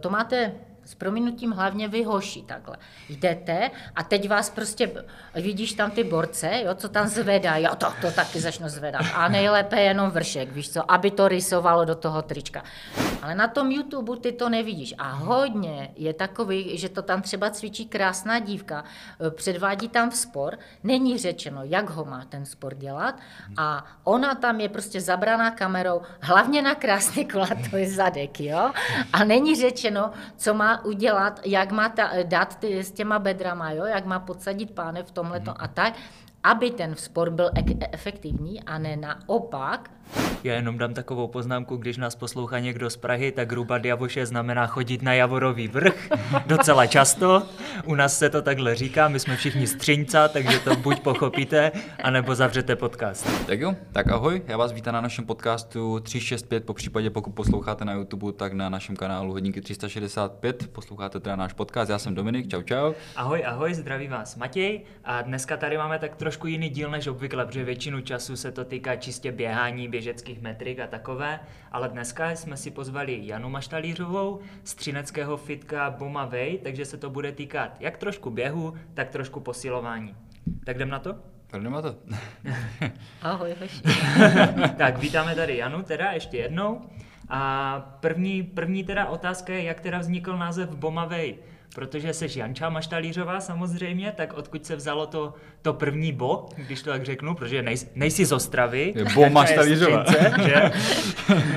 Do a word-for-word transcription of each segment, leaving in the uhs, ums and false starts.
To máte s prominutím hlavně vy hoši takhle. Jdete a teď vás prostě, vidíš tam ty borce, jo, co tam zvedají, jo, to, to taky začnou zvedat. A nejlépe jenom vršek, víš co, aby to rysovalo do toho trička. Ale na tom YouTube ty to nevidíš. A hodně je takový, že to tam třeba cvičí krásná dívka, předvádí tam v spor, není řečeno, jak ho má ten sport dělat a ona tam je prostě zabraná kamerou, hlavně na krásný kulatý zadek, jo? A není řečeno, co má udělat, jak má ta, dát ty, s těma bedrama, jo? Jak má podsadit pánev v tomhleto a tak, aby ten sport byl e- efektivní a ne naopak. Já jenom dám takovou poznámku, když nás poslouchá někdo z Prahy, tak rubat javoše znamená chodit na Javorový vrch docela často. U nás se to takhle říká, my jsme všichni z Třinca, takže to buď pochopíte, anebo zavřete podcast. Tak jo, tak ahoj, já vás vítám na našem podcastu tři šest pět, po případě pokud posloucháte na YouTube, tak na našem kanálu Hodinky tři sta šedesát pět, posloucháte teda náš podcast, já jsem Dominik, čau čau. Ahoj, ahoj, zdraví vás Matěj a dneska tady máme tak trošku jiný díl než obvykle, protože většinu času se to týká čistě běhání, běžeckých metrik a takové, ale dneska jsme si pozvali Janu Maštalířovou z třineckého fitka BomaWay, takže se to bude týkat jak trošku běhu, tak trošku posilování. Tak jdem na to? Tak jdem na to. Ahoj, hoši. Tak vítáme tady Janu teda ještě jednou. A první, první teda otázka je, jak teda vznikl název BomaWay. Protože seš Janča Maštalířová samozřejmě, tak odkud se vzalo to, to první bo, když to tak řeknu, protože nej, nejsi z Ostravy. Je bo Maštalířová.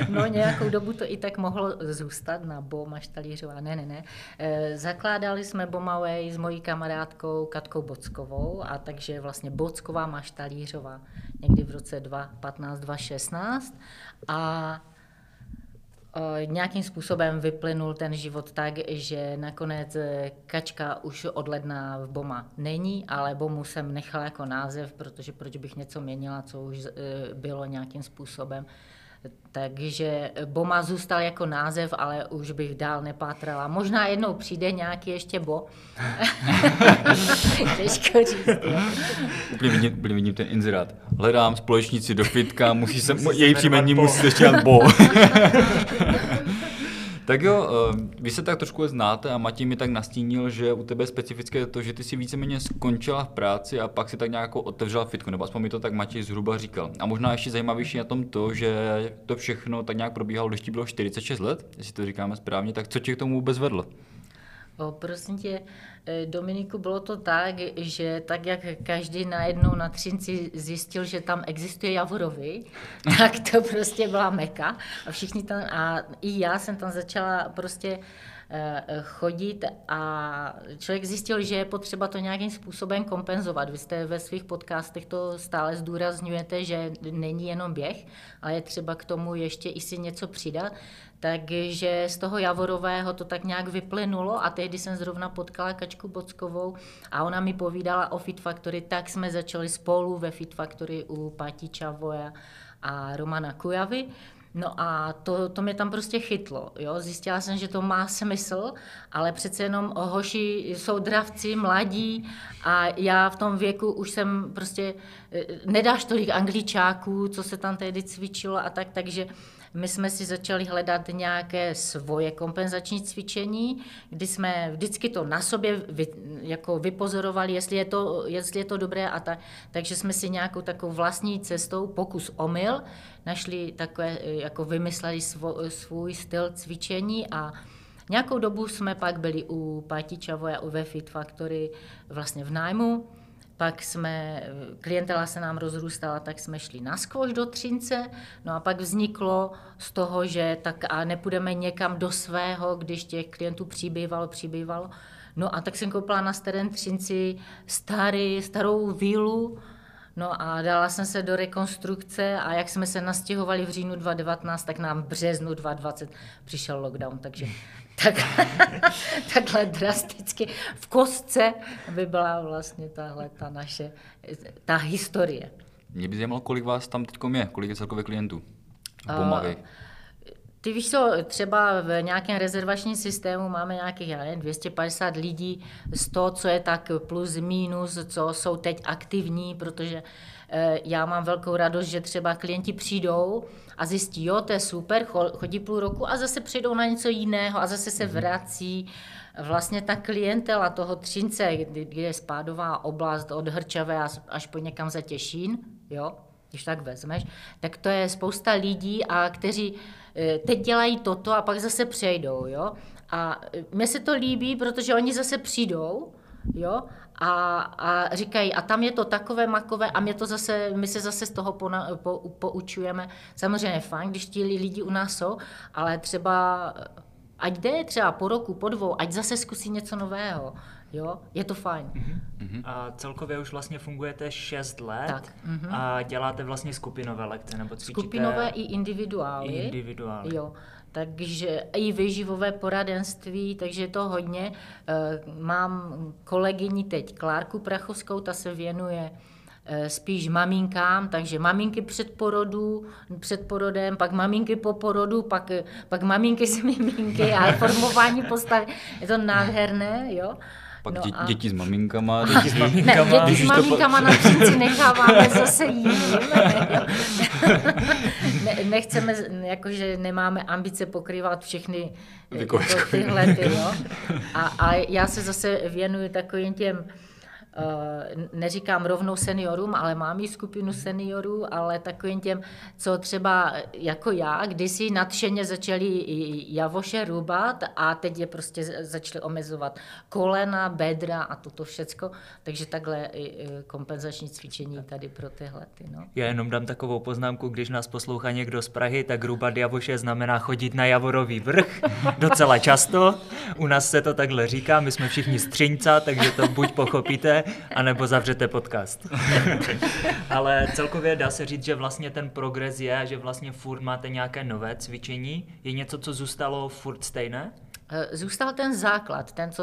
No nějakou dobu to i tak mohlo zůstat na bo Maštalířová, ne, ne, ne. E, zakládali jsme BomaWay s mojí kamarádkou Katkou Bockovou a takže vlastně Bocková Maštalířová někdy v roce dva tisíce patnáct, dva tisíce šestnáct a nějakým způsobem vyplynul ten život tak, že nakonec Kačka už od ledna v Boma není, ale Bomu jsem nechala jako název, protože proč bych něco měnila, co už bylo nějakým způsobem. Takže Boma zůstal jako název, ale už bych dál nepátrala. Možná jednou přijde nějaký ještě Bo. Těžko říct. Úplně vidím, úplně vidím ten inzerát. Hledám společnici do fitka, musí se, musí její příjmení musí se ještě Bo. Tak jo, vy se tak trošku znáte a Matěj mi tak nastínil, že u tebe specifické je to, že ty si víceméně skončila v práci a pak si tak nějak otevřela fitku, nebo aspoň mi to tak Matěj zhruba říkal. A možná ještě zajímavější na tom to, že to všechno tak nějak probíhalo, když ti bylo čtyřicet šest let, jestli to říkáme správně, tak co tě k tomu vůbec vedlo? O, prosím tě, Dominiku, bylo to tak, že tak, jak každý najednou na Třinci zjistil, že tam existuje Javorovy, tak to prostě byla meka. A všichni tam, a i já jsem tam začala prostě chodit a člověk zjistil, že je potřeba to nějakým způsobem kompenzovat. Vy jste ve svých podcastech to stále zdůrazňujete, že není jenom běh, ale je třeba k tomu ještě i si něco přidat. Takže z toho Javorového to tak nějak vyplynulo a tehdy jsem zrovna potkala Kačku Bockovou a ona mi povídala o Fit Factory, tak jsme začali spolu ve Fit Factory u Páti Čavoja a Romana Kujavy. No a to, to mě tam prostě chytlo, jo? Zjistila jsem, že to má smysl, ale přece jenom hoši jsou dravci, mladí a já v tom věku už jsem prostě, nedáš tolik angličáků, co se tam tehdy cvičilo a tak, takže my jsme si začali hledat nějaké svoje kompenzační cvičení, kdy jsme vždycky to na sobě vy, jako vypozorovali, jestli je to, jestli je to dobré a tak. Takže jsme si nějakou takovou vlastní cestou, pokus omyl, našli takové, jako vymysleli svo, svůj styl cvičení a nějakou dobu jsme pak byli u Páti Čavoja, u Vefit Factory vlastně v nájmu. Pak jsme, klientela se nám rozrůstala, tak jsme šli na skvoš do Třince, no a pak vzniklo z toho, že tak a nepůjdeme někam do svého, když těch klientů přibývalo, přibývalo. No a tak jsem koupila na starém Třinci starý, starou vilu, no a dala jsem se do rekonstrukce a jak jsme se nastěhovali v říjnu dva tisíce devatenáct, tak nám v březnu dva tisíce dvacet přišel lockdown, takže tak, takhle drasticky v kostce by byla vlastně tahle ta naše, ta historie. Mě by zajímalo, kolik vás tam teďkom je, kolik je celkově klientů? BomaWay. Ty víš co, třeba v nějakém rezervačním systému máme nějakých, já nevím, dvě stě padesát lidí z toho, co je tak plus, minus, co jsou teď aktivní, protože já mám velkou radost, že třeba klienti přijdou a zjistí, jo, to je super, chodí půl roku a zase přijdou na něco jiného a zase se vrací. Vlastně ta klientela toho Třince, kde je spádová oblast od Hrčavé až po někam za Těšín, jo, když tak vezmeš, tak to je spousta lidí, a kteří teď dělají toto a pak zase přejdou, jo. A mně se to líbí, protože oni zase přijdou, jo, a, a říkají, a tam je to takové makové a mě to zase, my se zase z toho pona, po, poučujeme. Samozřejmě fajn, když ti lidi u nás jsou, ale třeba, ať jde třeba po roku, po dvou, ať zase zkusí něco nového, jo, je to fajn. Mm-hmm. A celkově už vlastně fungujete šest let tak, mm-hmm. a děláte vlastně skupinové lekce, nebo cvičíte? Skupinové i individuály. I individuály. Jo. Takže i výživové poradenství, takže je to hodně. Mám kolegyni teď Klárku Prachovskou, ta se věnuje spíš maminkám, takže maminky před, porodu, před porodem, pak maminky po porodu, pak, pak maminky s miminky a formování postavy. Je to nádherné, jo. Pak no dě, a... děti s maminkama. Děti s maminkama, ne, děti s maminkama na Třinci necháváme zase jiným. Ne, nechceme, jakože nemáme ambice pokrývat všechny jako tyhle ty, jo. A, a já se zase věnuju takovým těm, neříkám rovnou seniorům, ale mám i skupinu seniorů, ale takovým těm, co třeba jako já, kdysi nadšeně začali javoše rubat a teď je prostě začali omezovat kolena, bedra a toto všecko, takže takhle kompenzační cvičení tady pro tyhle. No. Já jenom dám takovou poznámku, když nás poslouchá někdo z Prahy, tak rubat javoše znamená chodit na Javorový vrch docela často, u nás se to takhle říká, my jsme všichni z Třinca, takže to buď pochopíte, anebo zavřete podcast. Ale celkově dá se říct, že vlastně ten progres je, že vlastně furt máte nějaké nové cvičení. Je něco, co zůstalo furt stejné? Zůstal ten základ, ten, co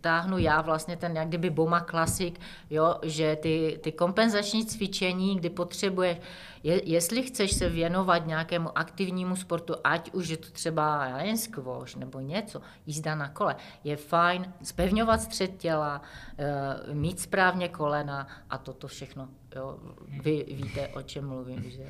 táhnu já, vlastně ten jak kdyby Boma Classic, jo, že ty, ty kompenzační cvičení, kdy potřebuješ, je, jestli chceš se věnovat nějakému aktivnímu sportu, ať už je to třeba jen squash nebo něco, jízda na kole, je fajn zpevňovat střed těla, mít správně kolena a toto všechno. Jo, vy víte, o čem mluvím. Že?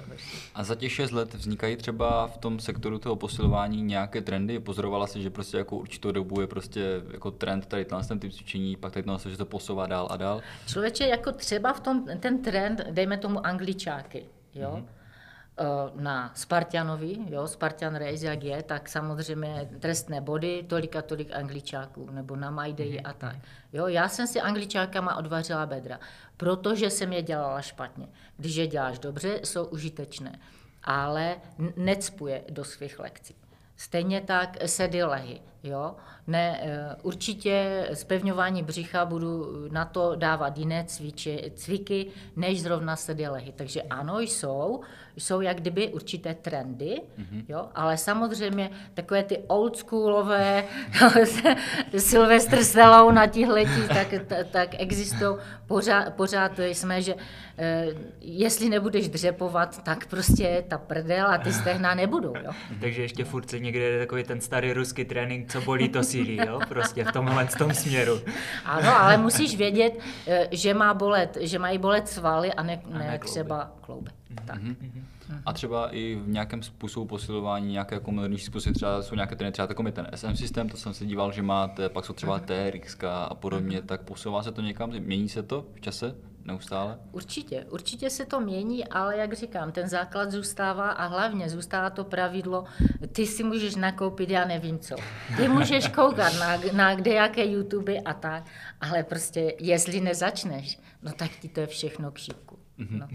A za těch šest let vznikají třeba v tom sektoru toho posilování nějaké trendy? Pozorovala jsi, že prostě jako určitou dobu je prostě jako trend tady ten typ cvičení, pak teď se, že to posouvá dál a dál? Člověče, jako třeba v tom, ten trend, dejme tomu angličáky, jo? Mm-hmm. Na Spartanovi, jo, Spartan Race, jak je, tak samozřejmě trestné body, tolik a tolik angličáků, nebo na Mayday a tak. Jo, já jsem si angličákama odvařila bedra, protože jsem je dělala špatně. Když je děláš dobře, jsou užitečné, ale necpuje do svých lekcí. Stejně tak sedy lehy, jo. Ne, určitě zpevňování břicha budu na to dávat jiné cviči, cviky, než zrovna sedy lehy. Takže ano, jsou, jsou jak kdyby určité trendy, mm-hmm. jo, ale samozřejmě takové ty oldschoolové, Sylvester Stallone na tihletí, tak, tak, tak existují. Pořád, pořád jsme, že eh, jestli nebudeš dřepovat, tak prostě ta prdel a ty stehna nebudou. Jo. Takže ještě furt se někde je takový ten starý ruský trénink, co bolí, to sílí, jo, prostě v tomhle v tom směru. Ano, ale musíš vědět, že má bolet, že mají bolet svaly a ne, ne, a ne třeba klouby. Mm-hmm. Tak. Mm-hmm. A třeba i v nějakém způsobu posilování, nějaké jako modernější způsoby, třeba jsou nějaké trény, třeba takový ten S M systém, to jsem se díval, že máte, pak jsou třeba T R X a podobně, tak posouvá se to někam, mění se to v čase? Neustále? Určitě, určitě se to mění, ale jak říkám, ten základ zůstává a hlavně zůstává to pravidlo, ty si můžeš nakoupit, já nevím co. Ty můžeš koukat na, na kdejaké YouTube a tak, ale prostě jestli nezačneš, no tak ti to je všechno k šipku. No.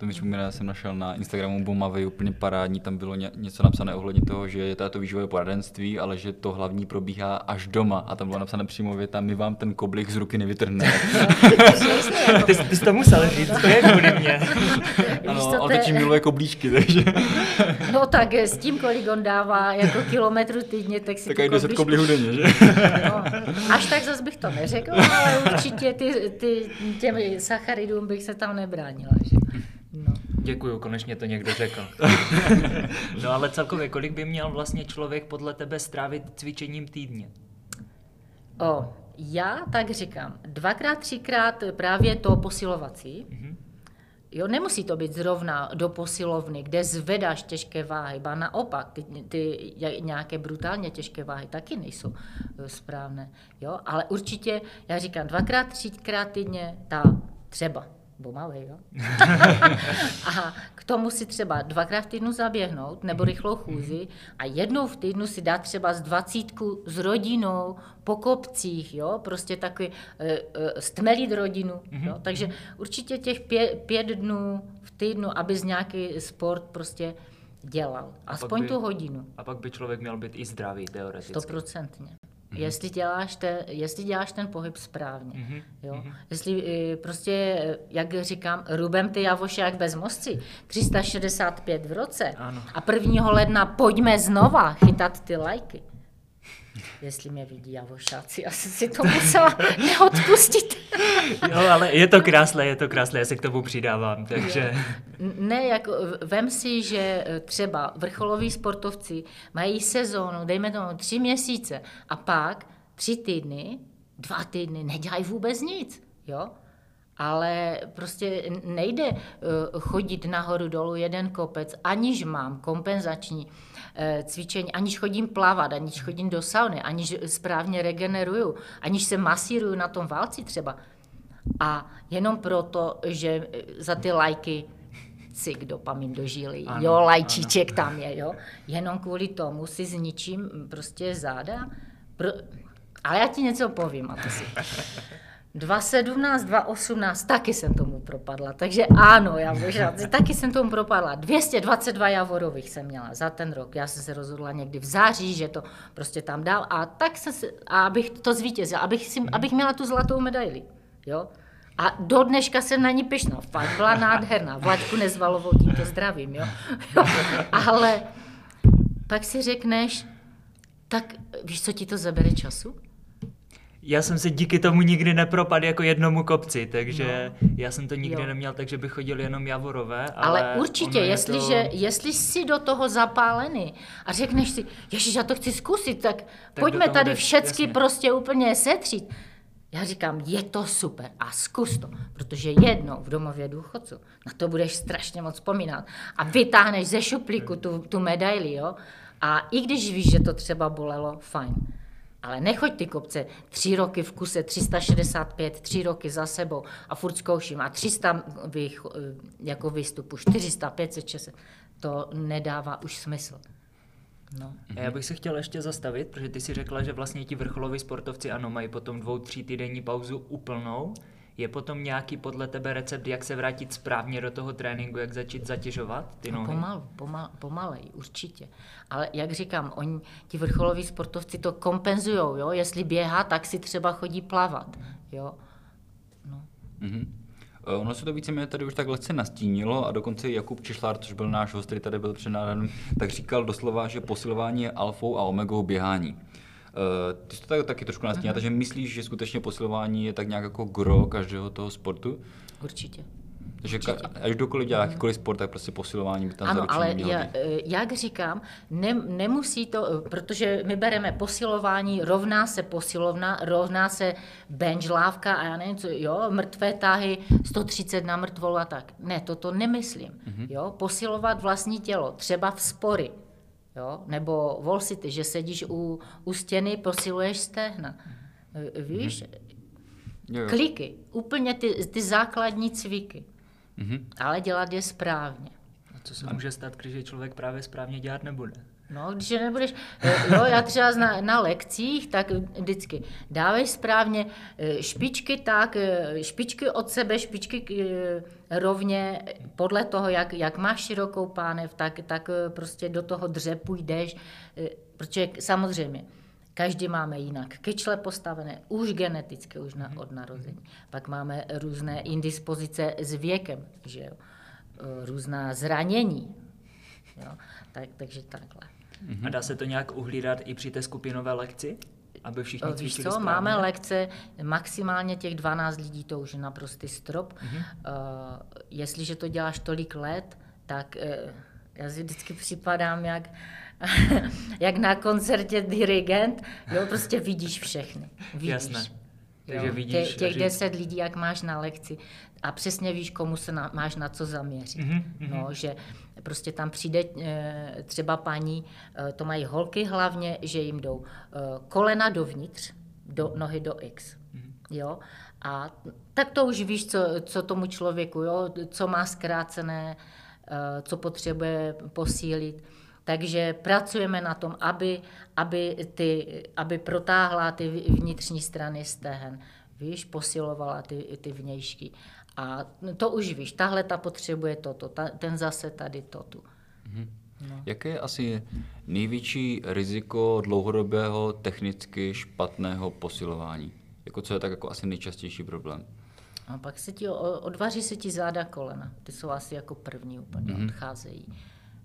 To mi připomíná, jsem našel na Instagramu BomaWay úplně parádní, tam bylo něco napsané ohledně toho, že je to výživové poradenství, ale že to hlavní probíhá až doma a tam bylo napsané přímo věta, my vám ten koblik z ruky nevytrhneme. ty, ty jsi to musel říct, to je kvůli mě. Ano, ale teď jim miluje koblíčky, takže... No tak s tím, kolik on dává jako kilometru týdně, tak si tak ty koblíčky... koblíhů denně, že? No, až tak zas bych to neřekl, ale určitě ty, ty, těm sacharidům bych se tam nebránil. No. Děkuju, konečně to někdo řekl. No ale celkově, kolik by měl vlastně člověk podle tebe strávit cvičením týdně? O, já tak říkám, dvakrát, třikrát právě to posilovací. Mm-hmm. Jo, nemusí to být zrovna do posilovny, kde zvedáš těžké váhy, ba naopak, ty, ty nějaké brutálně těžké váhy taky nejsou správné. Jo, ale určitě, já říkám, dvakrát, třikrát týdně, ta třeba. BomaWay, jo? A k tomu si třeba dvakrát v týdnu zaběhnout, nebo rychlou chůzi, a jednou v týdnu si dát třeba z dvacítku s rodinou po kopcích, jo? Prostě takový e, e, stmelit rodinu. Jo? Takže určitě těch pě, pět dnů v týdnu, abys nějaký sport prostě dělal. Aspoň by, tu hodinu. A pak by člověk měl být i zdravý teoreticky. Stoprocentně. Jestli děláš, te, jestli děláš ten pohyb správně, mm-hmm. jo. Mm-hmm. Jestli prostě, jak říkám, rubem ty javoše jak bez mostci, tři sta šedesát pět v roce, ano. A prvního ledna pojďme znova chytat ty lajky. Jestli mě vidí javošáci, asi si to musela neodpustit. Jo, ale je to krásné, je to krásné, já se k tomu přidávám, takže... Ne, jako vem si, že třeba vrcholoví sportovci mají sezónu, dejme tomu tři měsíce, a pak tři týdny, dva týdny nedělají vůbec nic, jo? Ale prostě nejde chodit nahoru dolů jeden kopec, aniž mám kompenzační cvičení, aniž chodím plavat, aniž chodím do sauny, aniž správně regeneruju, aniž se masíruju na tom válci třeba. A jenom proto, že za ty lajky cik dopamin do žíly, ano, jo, lajčíček ano. Tam je, jo. Jenom kvůli tomu si zničím prostě záda. Pro... Ale já ti něco povím, a to si... dva sedmnáct, dva osmnáct, taky jsem tomu propadla, takže ano, já božná, taky jsem tomu propadla. dvě stě dvacet dva javorových jsem měla za ten rok, já jsem se rozhodla někdy v září, že to prostě tam dám, a tak jsem se, a abych to zvítězila, abych, si, abych měla tu zlatou medaili, jo. A do dneška jsem na ní pyšná, fakt byla nádherná, Vlaďku Nezvalovou tímto zdravím, jo. Ale pak si řekneš, tak víš, co ti to zabere času? Já jsem se díky tomu nikdy nepropadl jako jednomu kopci, takže no. Já jsem to nikdy jo. neměl, takže bych chodil jenom javorové. Ale, ale určitě, jestli, to... že, jestli jsi do toho zapálený a řekneš si, ježiš, já to chci zkusit, tak, tak pojďme tady jdeš, všecky jasně. prostě úplně setřít. Já říkám, je to super a zkus to, protože jednou v domově důchodců na to budeš strašně moc vzpomínat a vytáhneš ze šuplíku tu, tu medaili, jo? A i když víš, že to třeba bolelo, fajn. Ale nechoď ty kopce tři roky v kuse, tři sta šedesát pět, tři roky za sebou a furt zkouším a tři sta vých, jako výstupu, čtyři sta, pět set, šest set, to nedává už smysl. No. Já bych se chtěl ještě zastavit, protože ty si řekla, že vlastně ti vrcholoví sportovci ano, mají potom dvou, tří týdenní pauzu úplnou. Je potom nějaký podle tebe recept, jak se vrátit správně do toho tréninku, jak začít zatěžovat ty nohy? Pomalu, pomal, pomalej, určitě. Ale jak říkám, oni, ti vrcholoví sportovci to kompenzujou, jo? Jestli běhá, tak si třeba chodí plavat, jo? No. Mm-hmm. Ono se to víceméně tady už tak lehce nastínilo a dokonce Jakub Čišlár, což byl náš host, který tady byl přenádherný, tak říkal doslova, že posilování je alfou a omegou běhání. Uh, ty jsi to tak, taky trošku nastíná, uh-huh. Takže myslíš, že skutečně posilování je tak nějak jako gro každého toho sportu? Určitě. Takže určitě. Ka- až dokoliv dělá jakýkoliv sport, tak prostě posilování by tam zaručený. Ano, ale já, jak říkám, ne, nemusí to, protože my bereme posilování, rovná se posilovna, rovná se benchlávka a já nevím co, jo, mrtvé tahy, sto třicet na mrtvolu a tak. Ne, to to nemyslím, uh-huh. Jo, posilovat vlastní tělo, třeba v spory. Jo? Nebo volsity, že sedíš u, u stěny, posiluješ stehna. Víš? Mm-hmm. Jo. Kliky, úplně ty, ty základní cviky. Mm-hmm. Ale dělat je správně. A co se může stát, když člověk právě správně dělat nebude? No, když nebudeš... Jo, já třeba na, na lekcích, tak vždycky dávej správně špičky tak, špičky od sebe, špičky rovně podle toho, jak, jak máš širokou pánev, tak, tak prostě do toho dřepu jdeš, protože samozřejmě každý máme jinak kyčle postavené, už geneticky, už na, od narození. Pak máme různé indispozice s věkem, že jo, různá zranění, jo, tak, takže takhle. A dá se to nějak uhlídat i při té skupinové lekci? aby všichni cvičili správně? Víš co, máme lekce, maximálně těch dvanáct lidí, to už je naprostý strop. Mm-hmm. Uh, jestliže to děláš tolik let, tak uh, já si vždycky připadám jak, jak na koncertě dirigent, jo, prostě vidíš všechny. Vidíš. Jasné. Takže vidíš, Tě, těch deset lidí, jak máš na lekci a přesně víš, komu se na, máš na co zaměřit. Mm-hmm. No, že prostě tam přijde e, třeba paní, e, to mají holky hlavně, že jim jdou e, kolena dovnitř, do, nohy do X. Mm-hmm. Jo? A tak to už víš, co, co tomu člověku, jo? Co má zkrácené, e, co potřebuje posílit. Takže pracujeme na tom, aby, aby, ty, aby protáhla ty vnitřní strany stehen, víš, posilovala ty, ty vnějšky. A to už víš, tahle ta potřebuje toto, ta, ten zase tady toto. Mhm. No. Jaké je asi největší riziko dlouhodobého technicky špatného posilování? Jako co je tak jako asi nejčastější problém? A pak se ti odvaří se ti záda, kolena. Ty jsou asi jako první úplně, mhm. odcházejí,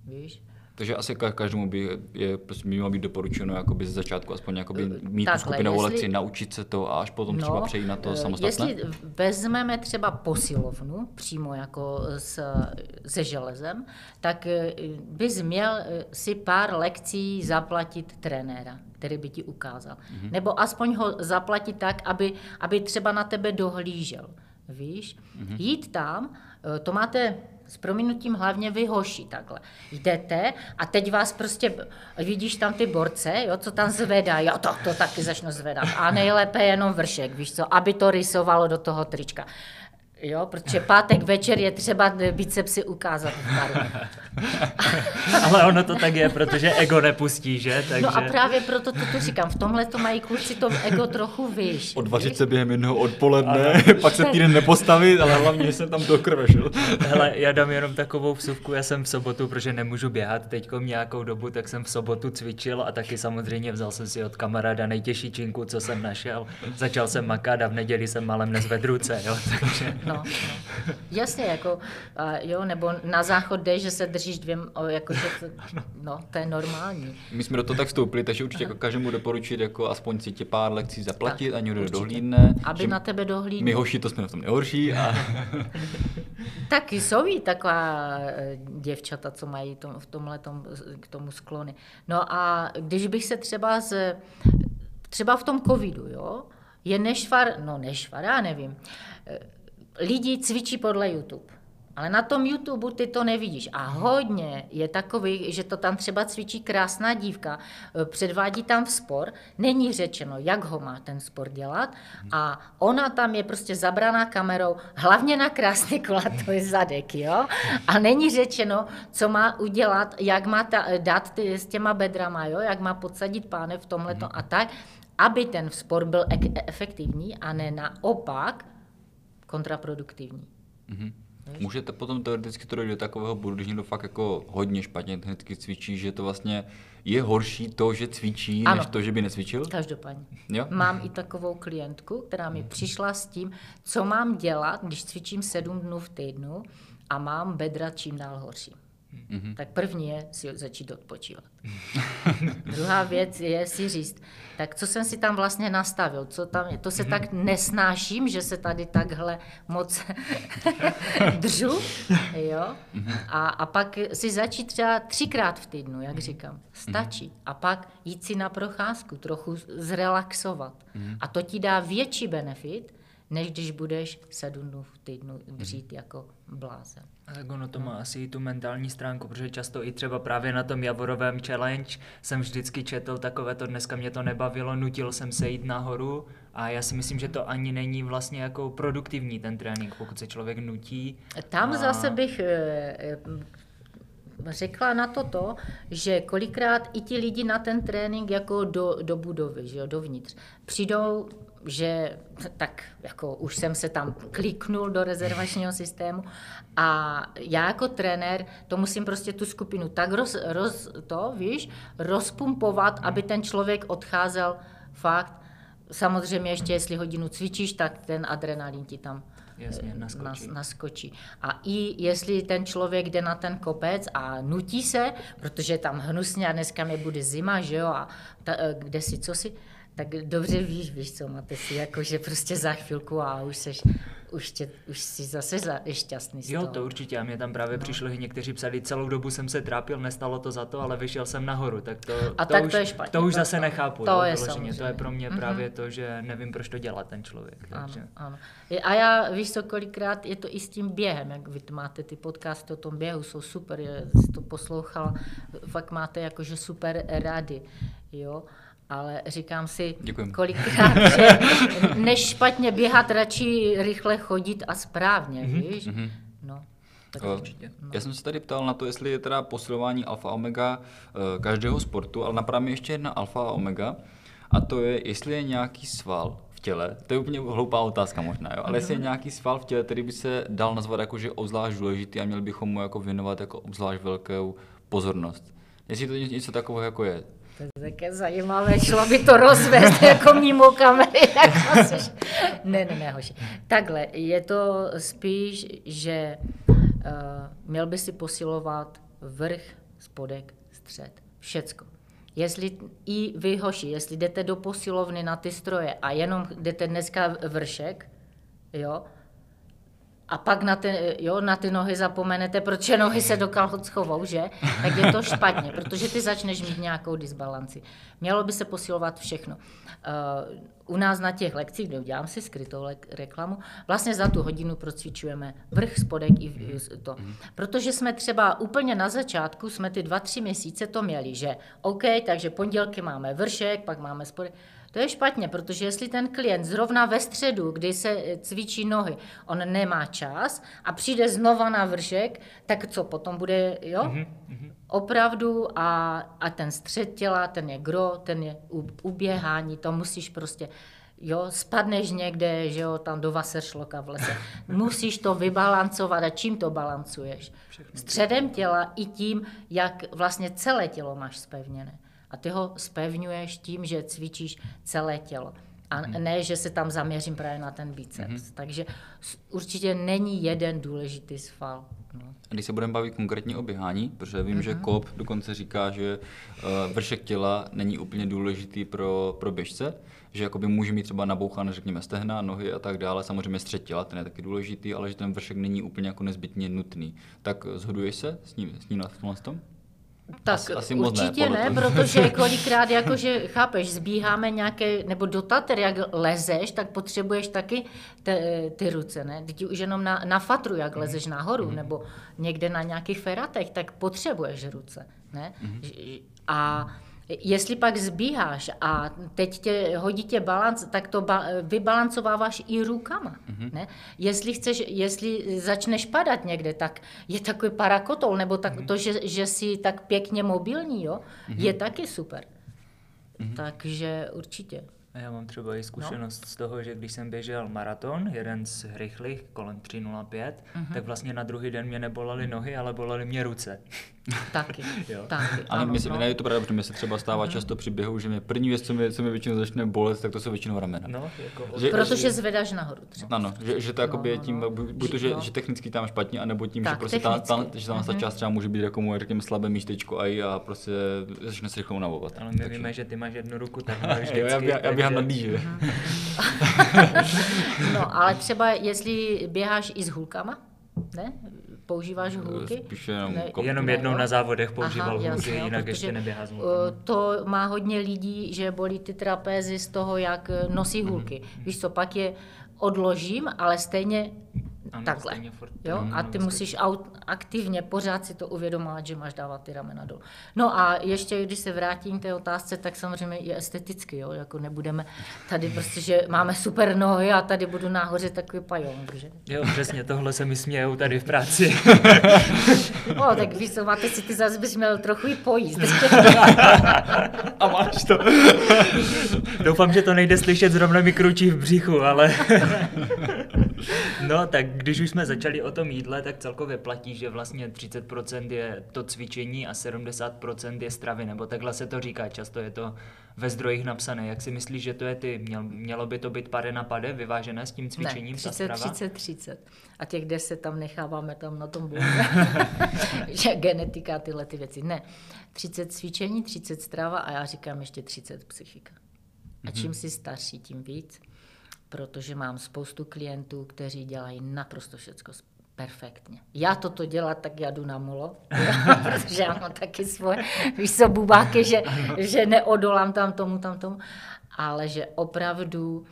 víš. Takže asi každému by je prostě mělo být doporučeno jakoby ze začátku aspoň mít takhle, skupinovou lekci, naučit se to a až potom no, třeba přejít na to samostatné. Jestli vezmeme třeba posilovnu přímo jako s, se železem, tak bys měl si pár lekcí zaplatit trenéra, který by ti ukázal. Mhm. Nebo aspoň ho zaplatit tak, aby, aby třeba na tebe dohlížel. Víš? Mhm. Jít tam, to máte... S prominutím hlavně vy hoši takhle. Jdete a teď vás prostě, vidíš tam ty borce, jo, co tam zvedá, jo, to, to taky začnu zvedat. A nejlépe jenom vršek, víš co, aby to rysovalo do toho trička. Jo, protože pátek večer je třeba bicepsy ukázat v baru. Ale ono to tak je, protože ego nepustí, že? Takže... No a právě proto to tu říkám, v tomhle to mají kluci to ego trochu výš. Odvařit se během jednoho odpoledne, ano, pak se týden nepostavit, ale hlavně jsem tam do krve šel. Hele, já dám jenom takovou vsuvku, já jsem v sobotu, protože nemůžu běhat teďkom nějakou dobu, tak jsem v sobotu cvičil a taky samozřejmě vzal jsem si od kamaráda nejtěžší činku, co jsem našel. Začal jsem makat a v neděli jsem málem nezvedl ruce, jo, takže... No, no. Jasně, jako, uh, jo, nebo na záchod jde, že se držíš dvěm, jako, že to, no, to je normální. My jsme do toho tak vstoupili, takže určitě jako každému doporučit, jako aspoň si tě pár lekcí zaplatit, ani někdo dohlídne. Aby na tebe dohlídne. My hoši, to jsme na tom nejhorší. A... Taky jsou jí taková děvčata, co mají tom, v tomhle tom, k tomu sklony. No a když bych se třeba, z, třeba v tom covidu, jo, je nešvar, no nešvar, já nevím, lidi cvičí podle YouTube, ale na tom YouTube ty to nevidíš. A hodně je takový, že to tam třeba cvičí krásná dívka, předvádí tam sport, není řečeno, jak ho má ten sport dělat a ona tam je prostě zabraná kamerou, hlavně na krásný kulatý zadek, jo? A není řečeno, co má udělat, jak má ta, dát ty, s těma bedrama, jo? Jak má podsadit pánev v tomhleto a tak, aby ten sport byl e- efektivní a ne naopak, kontraproduktivní. Mm-hmm. Můžete potom teoreticky to dojít do takového bodu, když někdo fakt jako hodně špatně technicky cvičí, že to vlastně je horší to, že cvičí, ano. než to, že by necvičil? Každopádně. Jo? Mám i takovou klientku, která mi přišla s tím, co mám dělat, když cvičím sedm dnů v týdnu a mám bedra čím dál horší. Mm-hmm. Tak první je si začít odpočívat. Druhá věc je si říct, tak co jsem si tam vlastně nastavil, co tam je, to se mm-hmm. tak nesnáším, že se tady takhle moc držu, jo, a, a pak si začít třeba třikrát v týdnu, jak říkám, stačí, a pak jít si na procházku, trochu zrelaxovat, mm-hmm. a to ti dá větší benefit, než když budeš sedm dnů v týdnu dřít jako blázen. Tak ono to má asi i tu mentální stránku, protože často i třeba právě na tom Javorovém challenge jsem vždycky četl takové to, dneska mě to nebavilo, nutil jsem se jít nahoru a já si myslím, že to ani není vlastně jako produktivní ten trénink, pokud se člověk nutí. Tam a... zase bych řekla na toto, že kolikrát i ti lidi na ten trénink jako do, do budovy, že jo, dovnitř, přijdou, že tak jako už jsem se tam kliknul do rezervačního systému a já jako trenér to musím prostě tu skupinu tak roz, roz, to, víš, rozpumpovat, aby ten člověk odcházel fakt. Samozřejmě ještě, jestli hodinu cvičíš, tak ten adrenalin ti tam Jasně, naskočí. Nas, naskočí. A i jestli ten člověk jde na ten kopec a nutí se, protože tam hnusně a dneska mě bude zima, že jo, a ta, kde si, co si, tak dobře víš, víš co, máte si jako, že prostě za chvilku a už seš, už, tě, už jsi zase za, šťastný z toho. Jo, to určitě, a mě tam právě no. přišlo, že někteří psali, celou dobu jsem se trápil, nestalo to za to, ale vyšel jsem nahoru, tak to, a to, tak už, to, je špatně, to už zase to, nechápu. To, jo, je samozřejmě. To je pro mě mm-hmm. právě to, že nevím, proč to dělá ten člověk. Takže. Ano, ano. A já víš co, kolikrát je to i s tím během, jak vy máte ty podcasty o tom běhu, jsou super, jsi to poslouchal, fakt máte jakože super rady, jo. Ale říkám si, děkujem. Kolikrát, že než špatně běhat, radši rychle chodit a správně, mm-hmm. víš? Mm-hmm. No, tak uh, určitě. No. Já jsem se tady ptal na to, jestli je teda posilování alfa omega uh, každého sportu, ale napadá mi ještě jedna alfa omega, a to je, jestli je nějaký sval v těle, to je úplně hloupá otázka možná, jo? Ale mm-hmm. jestli je nějaký sval v těle, který by se dal nazvat jako, že obzvlášť důležitý a měli bychom mu jako věnovat jako obzvlášť velkou pozornost. Jestli to něco takového jako je. To je také zajímavé, šlo by to rozvést jako mimo kamery. Jako jsi... Ne, ne, ne, hoši. Takhle, je to spíš, že uh, měl by si posilovat vrch, spodek, střed, všecko. Jestli i vy, hoši, jestli jdete do posilovny na ty stroje a jenom jdete dneska vršek, jo, a pak na ty, jo, na ty nohy zapomenete, protože nohy se do kalhot schovou, že? Tak je to špatně, protože ty začneš mít nějakou disbalanci. Mělo by se posilovat všechno. Uh, u nás na těch lekcích, kde udělám si skrytou le- reklamu, vlastně za tu hodinu procvičujeme vrch, spodek i to. Protože jsme třeba úplně na začátku, jsme ty dva, tři měsíce to měli, že OK, takže pondělky máme vršek, pak máme spodek. To je špatně, protože jestli ten klient zrovna ve středu, kdy se cvičí nohy, on nemá čas a přijde znova na vršek, tak co potom bude, jo? Mm-hmm. Opravdu a, a ten střed těla, ten je gro, ten je u, uběhání, to musíš prostě, jo, spadneš někde, že jo, tam do Wasserschlocka v lese. Musíš to vybalancovat a čím to balancuješ? Středem těla i tím, jak vlastně celé tělo máš spevněné. A ty ho spevňuješ tím, že cvičíš celé tělo. A ne, že se tam zaměřím právě na ten biceps. Mm-hmm. Takže určitě není jeden důležitý sval. No. A když se budeme bavit konkrétně o běhání, protože vím, mm-hmm. že K O P dokonce říká, že uh, vršek těla není úplně důležitý pro, pro běžce, že jakoby může mít třeba nabouchané, řekněme, stehna, nohy a tak dále, samozřejmě střed těla, ten je taky důležitý, ale že ten vršek není úplně jako nezbytně nutný. Tak shoduješ se s ním, s ním na tom? Tak asi, asi určitě ne, ne protože kolikrát, jakože, chápeš, zbíháme nějaké, nebo do tater, jak lezeš, tak potřebuješ taky te, ty ruce, ne? Teď už jenom na, na fatru, jak mm. lezeš nahoru, mm. nebo někde na nějakých feratech, tak potřebuješ ruce, ne? Mm. A jestli pak zbíháš a teď tě hodí tě balanc, tak to ba- vybalancováváš i rukama. Mm-hmm. Ne? Jestli chceš, jestli začneš padat někde, tak je takový parakotol, nebo tak mm-hmm. to, že, že jsi tak pěkně mobilní, jo? Mm-hmm. je taky super. Mm-hmm. Takže určitě. Já mám třeba i zkušenost no. z toho, že když jsem běžel maraton, jeden z rychlých, kolem tři nula pět, uh-huh. tak vlastně na druhý den mě nebolely nohy, ale bolely mě ruce. Taky, taky. Ale ano, myslím, no. je to pravda, protože mě se třeba stává uh-huh. často při běhu, že mě první věc, co mi, co mi většinou začne bolet, tak to jsou většinou ramena. No, jako... že, protože že... zvedáš nahoru třeba. Ano, že, že to no, je tím, no. buď to, že, že technicky tam špatně, anebo tím, tak, že prostě tam, tam, že tam ta část třeba může být jako moje, řekněme, slabé místečko a, a prostě začne se rychlou navovat. Ale my víme, že ty máš jednu ruku, tak běhám na dýže. No, ale třeba jestli běháš i s hůlkama, ne? Používáš hůlky? Spíš jenom, ne, jenom jednou na závodech používal Aha, hůlky, jasný, jinak ještě neběhá s hůlkama. To má hodně lidí, že bolí ty trapézy z toho, jak nosí hůlky. Mm-hmm. Víš co, pak je odložím, ale stejně ano, takhle. Stejně furt, jo? Ano, a ty ano, musíš aut- aktivně pořád si to uvědomovat, že máš dávat ty ramena dolů. No a ještě, když se vrátím k té otázce, tak samozřejmě i esteticky, jo? Jako nebudeme tady prostě, že máme super nohy a tady budu nahoře takový pajonk, že? Jo, přesně, tohle se mi smějou tady v práci. O, tak víš co, máte si, ty zase bys měl trochu i pojíst. A máš to. Doufám, že to nejde slyšet, zrovna mi kručí v břichu, ale... No, tak když už jsme začali o tom jídle, tak celkově platí, že vlastně třicet procent je to cvičení a sedmdesát procent je stravy, nebo takhle se to říká, často je to ve zdrojích napsané. Jak si myslíš, že to je ty? Mělo by to být pade na pade, vyvážené s tím cvičením? Ne, třicet, třicet, třicet. A těch deset tam necháváme tam na tom bůh. Že genetika, tyhle ty věci. Ne, třicet cvičení, třicet strava a já říkám ještě třicet psychika. A čím jsi starší, tím víc, protože mám spoustu klientů, kteří dělají naprosto všecko perfektně. Já toto dělat, tak já jdu na mulo, protože já mám taky svoje, víš co, bubáky, že, že neodolám tam tomu, tam tomu, ale že opravdu,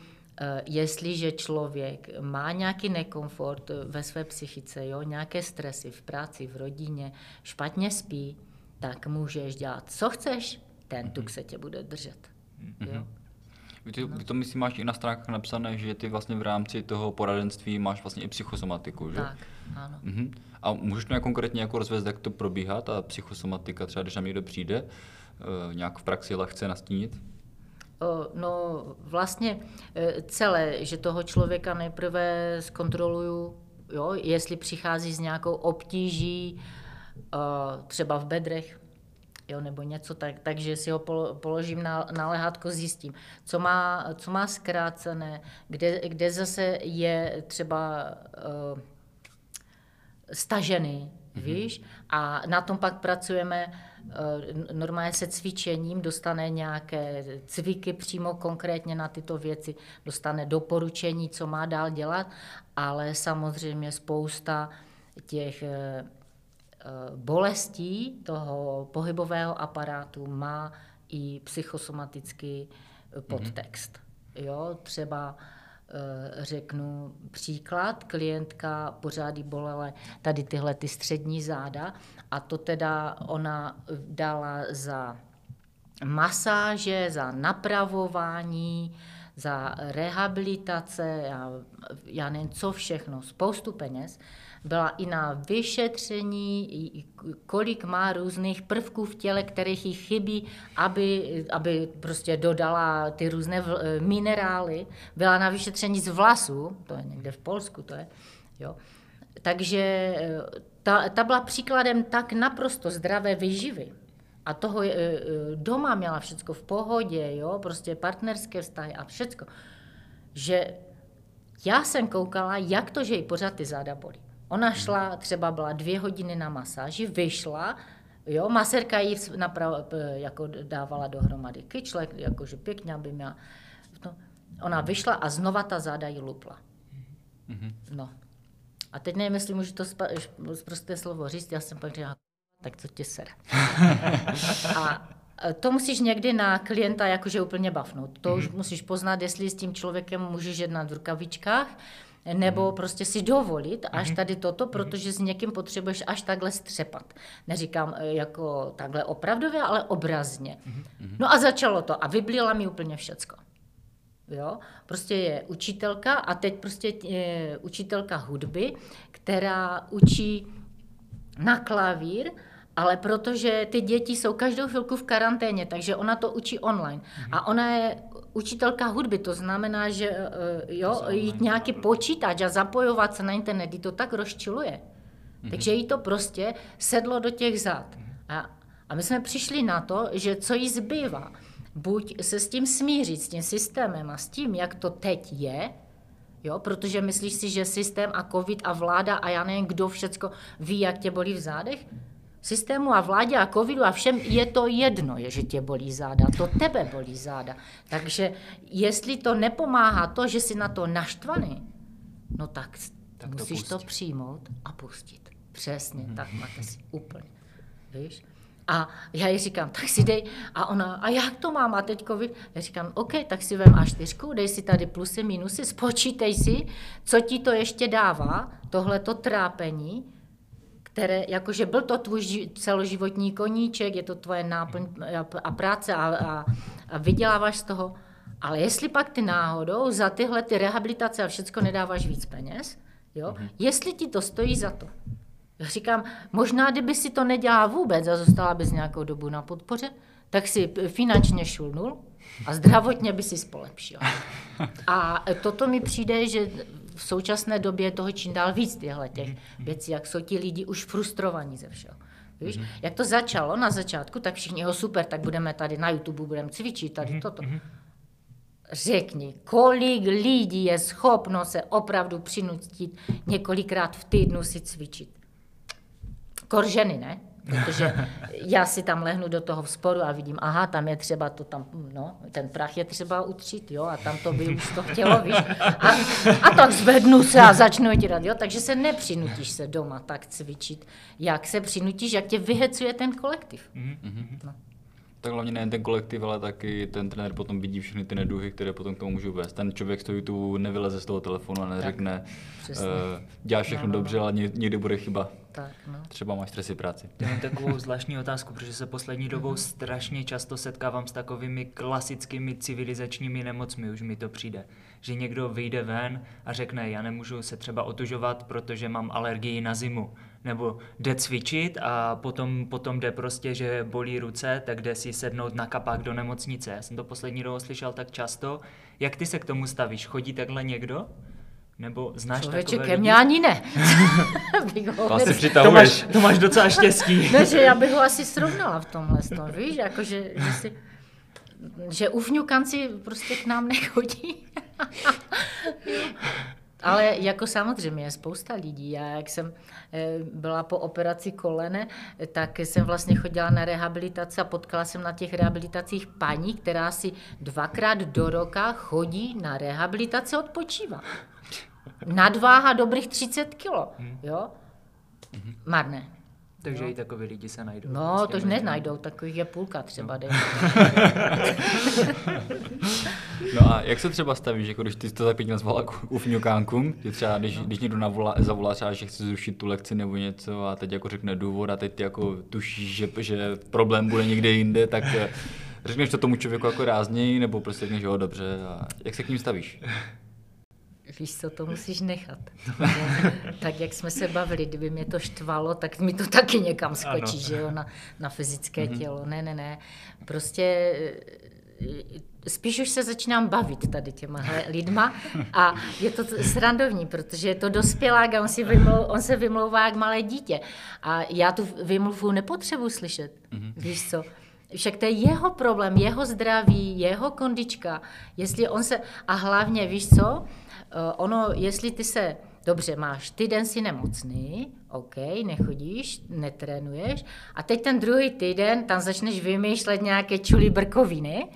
jestliže člověk má nějaký nekomfort ve své psychice, jo, nějaké stresy v práci, v rodině, špatně spí, tak můžeš dělat, co chceš, ten tuk se tě bude držet. Jo? Ty, no. Vy to myslím, máš i na stránkách napsané, že ty vlastně v rámci toho poradenství máš vlastně i psychosomatiku, že? Tak, ano. Mhm. A můžeš to nějak konkrétně jako rozvést, jak to probíhá, ta psychosomatika, třeba když nám někdo přijde, nějak v praxi lehce nastínit? No vlastně celé, že toho člověka nejprve zkontroluju, jo, jestli přichází s nějakou obtíží, třeba v bedrech, jo, nebo něco, tak, takže si ho položím na, na lehátko, zjistím, co má, co má zkrácené, kde, kde zase je třeba uh, stažený, mm-hmm. víš, a na tom pak pracujeme uh, normálně se cvičením, dostane nějaké cviky přímo konkrétně na tyto věci, dostane doporučení, co má dál dělat, ale samozřejmě spousta těch uh, bolestí toho pohybového aparátu má i psychosomatický podtext. Jo, třeba řeknu příklad, klientka pořád jí bolele tady tyhle ty střední záda a to teda ona dala za masáže, za napravování, za rehabilitace, já, já nevím co všechno, spoustu peněz, byla i na vyšetření, kolik má různých prvků v těle, kterých jí chybí, aby, aby prostě dodala ty různé vl- minerály. Byla na vyšetření z vlasů, to je někde v Polsku, to je, jo. Takže ta, ta byla příkladem tak naprosto zdravé výživy. A toho doma měla všecko v pohodě, jo, prostě partnerské vztahy a všecko. Že já jsem koukala, jak to, že jí pořád ty záda bolí. Ona šla, třeba byla dvě hodiny na masáži, vyšla, jo, masérka jí napravo, jako dávala dohromady kyčle, jakože pěkně, aby měla. No, ona vyšla a znova ta záda jí lupla. No. A teď nevím, jestli můžu to zprosté slovo říct, já jsem pak říkala, tak co tě sere. A to musíš někdy na klienta jakože úplně bafnout. To už musíš poznat, jestli s tím člověkem můžeš jednat v rukavičkách, nebo prostě si dovolit až tady toto, protože s někým potřebuješ až takhle střepat. Neříkám jako takhle opravdově, ale obrazně. No a začalo to a vyblila mi úplně všecko. Jo? Prostě je učitelka a teď prostě je učitelka hudby, která učí na klavír, ale protože ty děti jsou každou chvilku v karanténě, takže ona to učí online. A ona je učitelka hudby, to znamená, že jo, jít nějaký počítač a zapojovat se na internet, jí to tak rozčiluje. Takže jí to prostě sedlo do těch zad. A, a my jsme přišli na to, že co jí zbývá, buď se s tím smířit, s tím systémem a s tím, jak to teď je, jo, protože myslíš si, že systém a covid a vláda a já nevím, kdo všecko ví, jak tě bolí v zádech? Systému a vládě a covidu a všem je to jedno, je, že tě bolí záda, to tebe bolí záda. Takže jestli to nepomáhá to, že jsi na to naštvaný, no tak, tak musíš to, to přijmout a pustit. Přesně, hmm. tak máte si úplně, víš? A já jí říkám, tak si dej, a ona, a jak to mám, a teď covid? Já říkám, OK, tak si vem á čtyřku, dej si tady plusy, minusy, spočítej si, co ti to ještě dává, tohleto trápení, které, jakože byl to tvůj celoživotní koníček, je to tvoje náplň a práce a, a, a vyděláváš z toho, ale jestli pak ty náhodou za tyhle ty rehabilitace a všecko nedáváš víc peněz, jo, jestli ti to stojí za to. Já říkám, možná kdyby si to nedělala vůbec a zůstala bys nějakou dobu na podpoře, tak si finančně šulnul a zdravotně by si polepšil. A toto mi přijde, že v současné době je toho čím dál víc těchto těch věcí, jak jsou ti lidi už frustrovaní ze všeho. Víš? Jak to začalo na začátku, tak všichni, jo, super, tak budeme tady na YouTube, budeme cvičit tady toto. Řekni, kolik lidí je schopno se opravdu přinutit několikrát v týdnu si cvičit. Korženy, ne? protože já si tam lehnu do toho vzporu a vidím, aha, tam je třeba to tam, no, ten prach je třeba utřít, jo, a tam to by už to chtělo, víš, a, a tak zvednu se a začnu dělat, jo, takže se nepřinutíš se doma tak cvičit, jak se přinutíš, jak tě vyhecuje ten kolektiv. Mm-hmm. No. Tak hlavně nejen ten kolektiv, ale taky ten trenér potom vidí všechny ty neduhy, které potom k tomu můžou vést. Ten člověk z toho YouTube nevyleze z toho telefonu a neřekne, uh, dělá všechno no, no. dobře, ale někdy bude chyba. Tak, no. Třeba máš stresy práci. To je takovou zvláštní otázku, protože se poslední dobou strašně často setkávám s takovými klasickými civilizačními nemocmi, už mi to přijde. Že někdo vyjde ven a řekne, já nemůžu se třeba otužovat, protože mám alergii na zimu. Nebo jde cvičit a potom, potom jde prostě, že bolí ruce, tak jde si sednout na kapák do nemocnice. Já jsem to poslední dobou slyšel tak často. Jak ty se k tomu stavíš? Chodí takhle někdo? Nebo znáš člověče, takové lidi? Člověče, ke mně ani ne. Asi to, máš, to máš docela štěstí. No, že já bych ho asi srovnala v tomhle stonu, víš? Jako, že, že, si, že ufňukanci prostě k nám nechodí. Ale jako samozřejmě je spousta lidí. Já jak jsem byla po operaci kolene, tak jsem vlastně chodila na rehabilitaci a potkala jsem na těch rehabilitacích paní, která si dvakrát do roka chodí na rehabilitaci odpočívat. Nadváha dobrých třicet kilo, jo? Marné. Takže jo? I takový lidi se najdou. No, to už nenajdou, takových je půlka třeba. No. No a jak se třeba stavíš, jako když ty to tak pěkně nazvala ufňukánkům, že třeba když, když někdo navolá, zavolá třeba, že chce zrušit tu lekci nebo něco a teď jako řekne důvod a teď ty jako tušíš, že, že problém bude někde jinde, tak řekneš to tomu člověku jako rázněji nebo prostě řekneš, jo, dobře, a jak se k ním stavíš? Víš co, to musíš nechat. Tak jak jsme se bavili, kdyby mě to štvalo, tak mi to taky někam skočí, ano. Že jo, na, na fyzické mm-hmm. tělo. Ne, ne, ne. Prostě spíš už se začínám bavit tady těma lidma a je to srandovní, protože je to dospělák a on, si vymlou, on se vymlouvá jak malé dítě. A já tu vymluvu nepotřebuji slyšet, mm-hmm. víš co. Však to je jeho problém, jeho zdraví, jeho kondička. Jestli on se, a hlavně, víš co, ono, jestli ty se, dobře, máš, týden si nemocný, OK, nechodíš, netrénuješ, a teď ten druhý týden, tam začneš vymýšlet nějaké čulí brkoviny,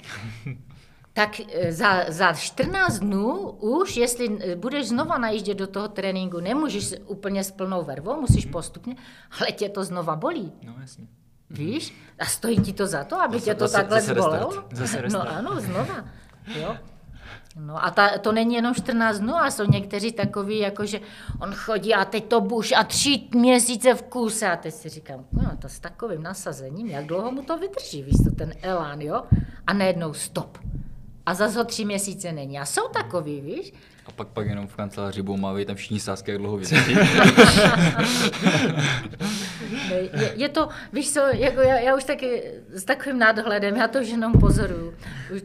tak za, za čtrnáct dnů už, jestli budeš znova najíždět do toho tréninku, nemůžeš úplně s plnou vervou, musíš postupně, ale tě to znova bolí. No jasně. Víš? A stojí ti to za to, aby zase, tě to zase, takhle zbolelo? No ano, znova. Jo? No a ta, to není jenom čtrnáct dnů, a jsou někteří takoví, jakože on chodí a teď to buš a tři měsíce v kuse. A teď si říkám, no to s takovým nasazením, jak dlouho mu to vydrží, víš to, ten elán, jo? A najednou stop. A zase ho tři měsíce není. A jsou takový, víš? A pak, pak jenom v kanceláři BomaWay, tam všichni sásky, jak dlouho vydrží. Je, je to, víš co, jako já, já už taky s takovým nadhledem, já to už jenom pozoruju.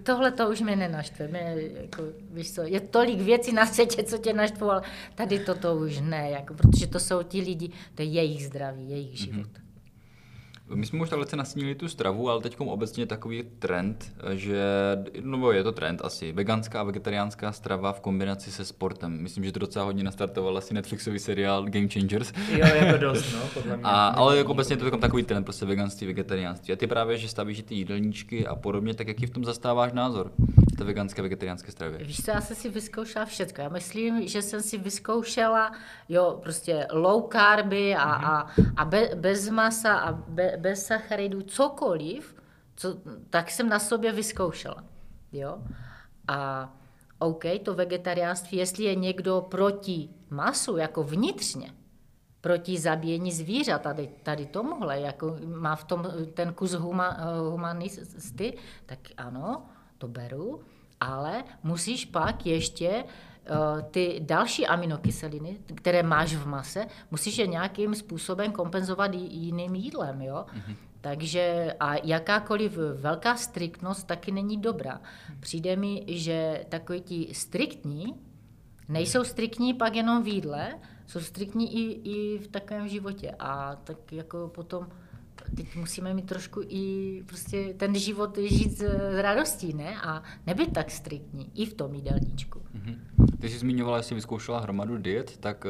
Tohle to už mě nenaštve. Mě, jako, víš co, je tolik věcí na světě, co tě naštvou, ale tady toto už ne, jako, protože to jsou ti lidi, to je jejich zdraví, jejich život. Mm-hmm. My jsme už takhle se nastínili tu stravu, ale teď obecně je takový trend, že no je to trend asi, veganská a vegetariánská strava v kombinaci se sportem. Myslím, že to docela hodně nastartoval asi Netflixový seriál Game Changers. Jo, jako dost, no, podle mě. A, ale jako obecně to je takový trend, prostě veganství, vegetariánství. A ty právě, že stavíš ty jídelníčky a podobně, tak jaký v tom zastáváš názor? Té veganské, vegetariánské stravě. Víš co, já jsem si vyzkoušela všechno. Já myslím, že jsem si vyzkoušela, jo, prostě low carby a, a, a be, bez masa a be, bez sacharidů, cokoliv, co, tak jsem na sobě vyzkoušela, jo. A OK, to vegetariánství, jestli je někdo proti masu, jako vnitřně, proti zabíjení zvířat, tady, tady tomuhle, jako má v tom ten kus huma, humanisty, tak ano, to beru, ale musíš pak ještě uh, ty další aminokyseliny, které máš v mase, musíš je nějakým způsobem kompenzovat jiným jídlem, jo? Mm-hmm. Takže a jakákoliv velká striktnost taky není dobrá. Přijde mi, že takoví ti striktní, nejsou striktní pak jenom v jídle, jsou striktní i, i v takovém životě a tak jako potom teď musíme mít trošku i prostě ten život žít s radostí, ne? A nebyt tak striktní, i v tom jídelníčku. Mm-hmm. Ty jsi zmiňovala, že jsi vyzkoušela hromadu diet, tak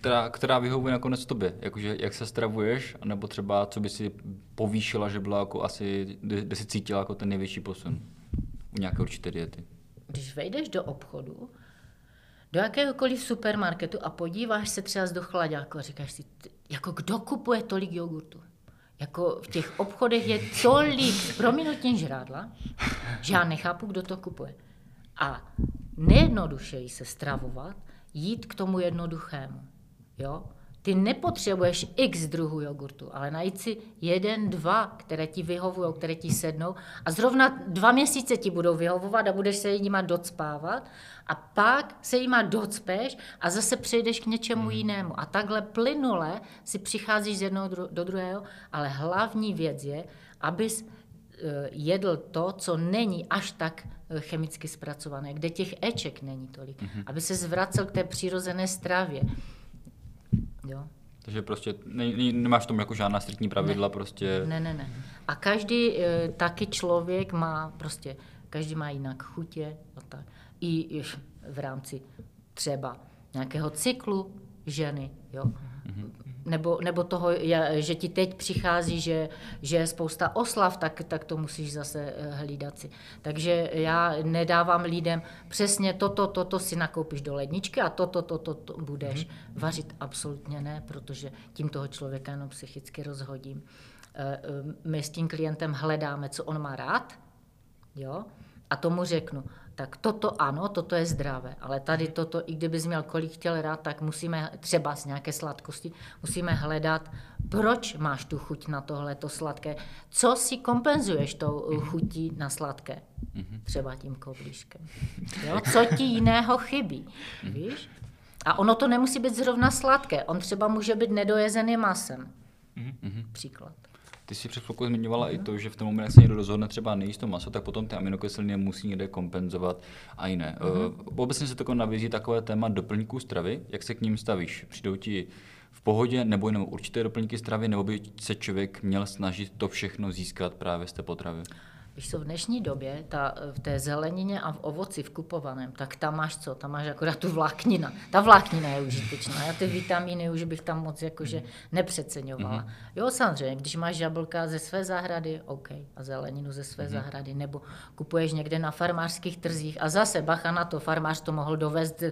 která, která vyhovuje nakonec tobě, jakože jak se stravuješ, nebo třeba co by si povýšila, že byla jako asi, kde si cítila jako ten největší posun u nějaké určité diety? Když vejdeš do obchodu, do jakéhokoliv supermarketu a podíváš se třeba do chlaďáku a říkáš si, jako kdo kupuje tolik jogurtu? Jako v těch obchodech je tolik prominutně žrádla, že já nechápu, kdo to kupuje. A nejjednodušeji se stravovat, jít k tomu jednoduchému. Jo? Ty nepotřebuješ x druhů jogurtu, ale najít si jeden, dva, které ti vyhovují, které ti sednou a zrovna dva měsíce ti budou vyhovovat a budeš se jima docpávat a pak se jima docpeš a zase přejdeš k něčemu jinému. A takhle plynule si přicházíš z jednoho do druhého, ale hlavní věc je, abys jedl to, co není až tak chemicky zpracované, kde těch éček není tolik, mm-hmm. aby se zvracel k té přirozené stravě. Jo. Takže prostě ne, ne, nemáš v tom jako žádná striktní pravidla, ne. prostě... Ne, ne, ne. A každý e, taky člověk má prostě, každý má jinak chutě a tak. I v rámci třeba nějakého cyklu ženy, jo. Mm-hmm. Nebo, nebo toho, že ti teď přichází, že, že je spousta oslav, tak, tak to musíš zase hlídat si. Takže já nedávám lidem přesně toto, toto si nakoupíš do ledničky a toto, toto, toto budeš vařit. Absolutně ne, protože tím toho člověka jenom psychicky rozhodím. My s tím klientem hledáme, co on má rád, jo? A tomu řeknu, tak toto ano, toto je zdravé, ale tady toto, i kdybys měl kolik chtěl rád, tak musíme třeba z nějaké sladkosti, musíme hledat, proč máš tu chuť na tohleto sladké, co si kompenzuješ tou chutí na sladké, třeba tím koblížkem, jo? Co ti jiného chybí, víš? A ono to nemusí být zrovna sladké, on třeba může být nedojezený masem, příklad. Ty si před chvilkou zmiňovala mm. i to, že v tom momentě, jak se někdo rozhodne třeba nejíst to maso, tak potom ty aminokyseliny musí někde kompenzovat a jiné. Mm. Obecně se tako nabízí takové téma doplňků stravy. Jak se k ním stavíš? Přijdou ti v pohodě nebo jenom určité doplňky stravy, nebo by se člověk měl snažit to všechno získat právě z té potravy? Víš co, v dnešní době ta, v té zelenině a v ovoci v kupovaném, tak tam máš co? Tam máš akorát tu vláknina. Ta vláknina je užitečná. Já ty vitamíny už bych tam moc jakože nepřeceňovala. Mm-hmm. Jo, samozřejmě, když máš jablka ze své zahrady, OK, a zeleninu ze své mm-hmm. zahrady, nebo kupuješ někde na farmářských trzích a zase bacha na to, farmář to mohl dovést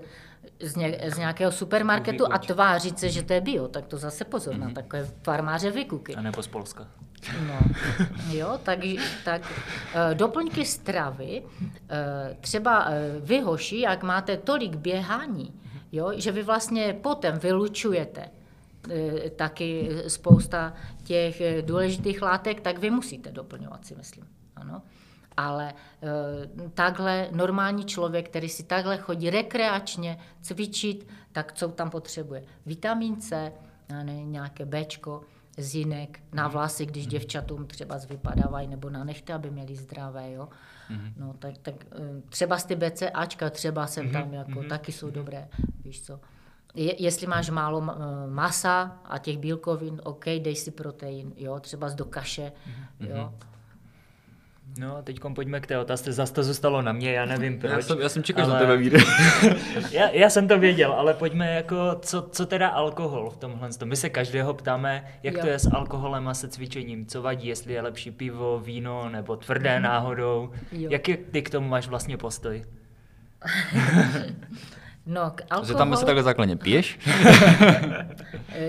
z, ně, z nějakého supermarketu a tvářit se, že to je bio, tak to zase pozor na mm-hmm. takové farmáře vykuky. A nebo z Polska. No, jo, tak, tak doplňky stravy, třeba vy hoši, jak máte tolik běhání, jo, že vy vlastně potom vylučujete taky spousta těch důležitých látek, tak vy musíte doplňovat, si myslím, ano. Ale e, takhle normální člověk, který si takhle chodí rekreačně cvičit, tak co tam potřebuje? Vitamin C, ne, nějaké Bčko, zinek, na vlasy, když děvčatům třeba vypadávají, nebo na nechty, aby měli zdravé, jo. Mm-hmm. No, tak, tak třeba z ty BCAčka, třeba sem mm-hmm. tam, jako, mm-hmm. taky jsou dobré, víš co. Je, jestli máš málo masa a těch bílkovin, OK, dej si protein, jo, třeba z do kaše, mm-hmm. jo. No, teď pojďme k té otázce. Zase to zůstalo na mě, já nevím proč. Já jsem, já jsem čekal, že ale... na tebe vyjde. já, já jsem to věděl, ale pojďme jako, co, co teda alkohol v tomhle. My se každého ptáme, jak jo. to je s alkoholem a se cvičením, co vadí, jestli je lepší pivo, víno nebo tvrdé náhodou. Jo. Jak je, ty k tomu máš vlastně postoj? No, k alkoholu... Že tam se takhle základně piješ?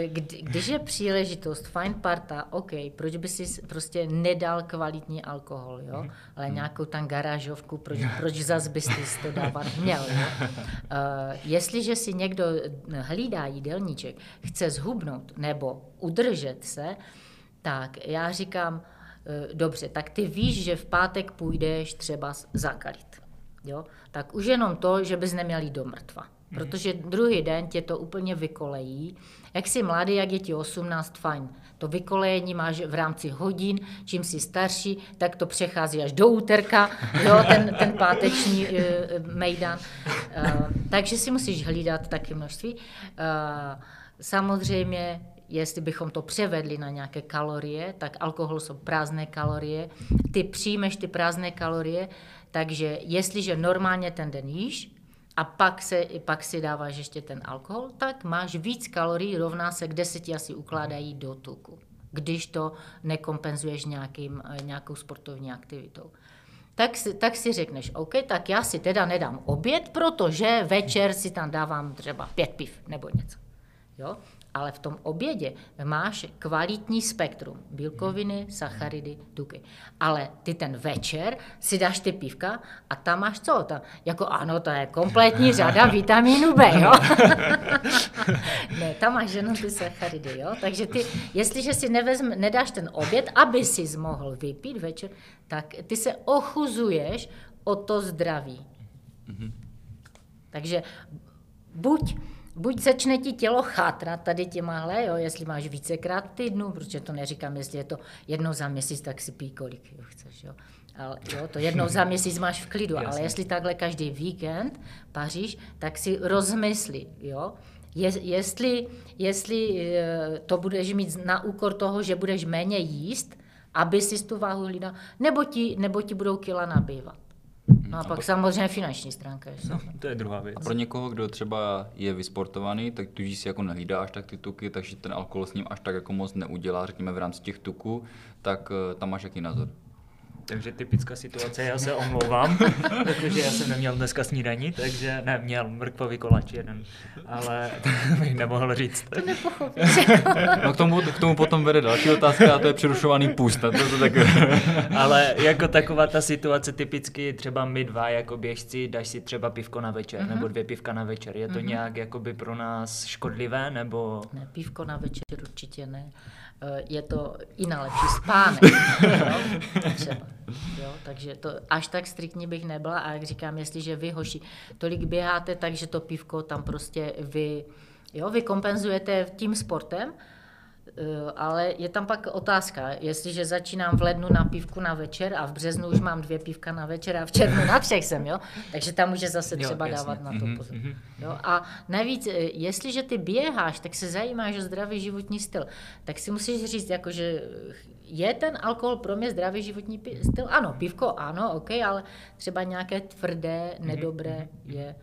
Kdy, když je příležitost, fajn parta, OK, proč by si prostě nedal kvalitní alkohol, jo? Ale nějakou tam garážovku, proč, proč zas bys to dávat měl, jo? Uh, jestliže si někdo hlídá jídelníček, chce zhubnout nebo udržet se, tak já říkám, uh, dobře, tak ty víš, že v pátek půjdeš třeba zakalit. Jo? Tak už jenom to, že bys neměl jít do mrtva, protože druhý den tě to úplně vykolejí. Jak jsi mladý, jak je ti osmnáct, fajn. To vykolejení máš v rámci hodin, čím jsi starší, tak to přechází až do úterka, jo? Ten, ten páteční uh, mejdan. Uh, takže si musíš hlídat taky množství. Uh, samozřejmě, jestli bychom to převedli na nějaké kalorie, tak alkohol jsou prázdné kalorie, ty přijmeš ty prázdné kalorie. Takže jestliže normálně ten den jíš a pak, se, pak si dáváš ještě ten alkohol, tak máš víc kalorií, rovná se, kde se ti asi ukládají do tuku, když to nekompenzuješ nějakým, nějakou sportovní aktivitou. Tak si, tak si řekneš, OK, tak já si teda nedám oběd, protože večer si tam dávám třeba pět piv nebo něco. Jo? Ale v tom obědě máš kvalitní spektrum, bílkoviny, sacharidy, tuky. Ale ty ten večer si dáš ty pívka a tam máš co? Tam, jako ano, to je kompletní řada vitamínu B, jo? Ne, tam máš jenom ty sacharidy, jo? Takže ty, jestliže si nevezm, nedáš ten oběd, aby si mohl vypít večer, tak ty se ochuzuješ o to zdraví. Mm-hmm. Takže buď Buď začne ti tělo chátrat tady těmahle, jo, jestli máš vícekrát v týdnu, protože to neříkám, jestli je to jednou za měsíc, tak si pij kolik jo, chceš. Jo. Ale, jo, to jednou za měsíc máš v klidu, jasně. Ale jestli takhle každý víkend paříš, tak si rozmysli, jo. Je, jestli, jestli to budeš mít na úkor toho, že budeš méně jíst, aby si tu váhu hlídal, nebo ti, nebo ti budou kila nabývat. No a, a pak to... samozřejmě finanční stránka. No, to je druhá věc. A pro někoho, kdo třeba je vysportovaný, tak tudíž si jako nehlídá až tak ty tuky, takže ten alkohol s ním až tak jako moc neudělá, řekněme v rámci těch tuků, tak tam máš jaký názor? Takže typická situace, já se omlouvám, protože já jsem neměl dneska snídaní, takže neměl mrkvový kolač jeden, ale to bych nemohl říct. To nepochopíš. No k tomu, k tomu potom vede další otázka a to je přerušovaný půst. To to tak... Ale jako taková ta situace typicky třeba my dva jako běžci dáš si třeba pivko na večer mm-hmm. nebo dvě pivka na večer. Je to mm-hmm. nějak jakoby pro nás škodlivé nebo? Ne, pivko na večer určitě ne. Je to i na lepší spánek. Jo? Třeba. Jo? Takže to až tak striktní bych nebyla a jak říkám, jestliže vy hoši tolik běháte, takže to pivko tam prostě vy, jo, vy kompenzujete tím sportem, ale je tam pak otázka, jestliže začínám v lednu na pivku na večer a v březnu už mám dvě pivka na večer a v červnu na třech jsem, jo? Takže tam může zase třeba jo, dávat na to pozor. Mm-hmm. Jo? A navíc, jestliže ty běháš, tak se zajímáš o zdravý životní styl, tak si musíš říct, jakože je ten alkohol pro mě zdravý životní styl? Ano, pivko, ano, ok, ale třeba nějaké tvrdé, nedobré je...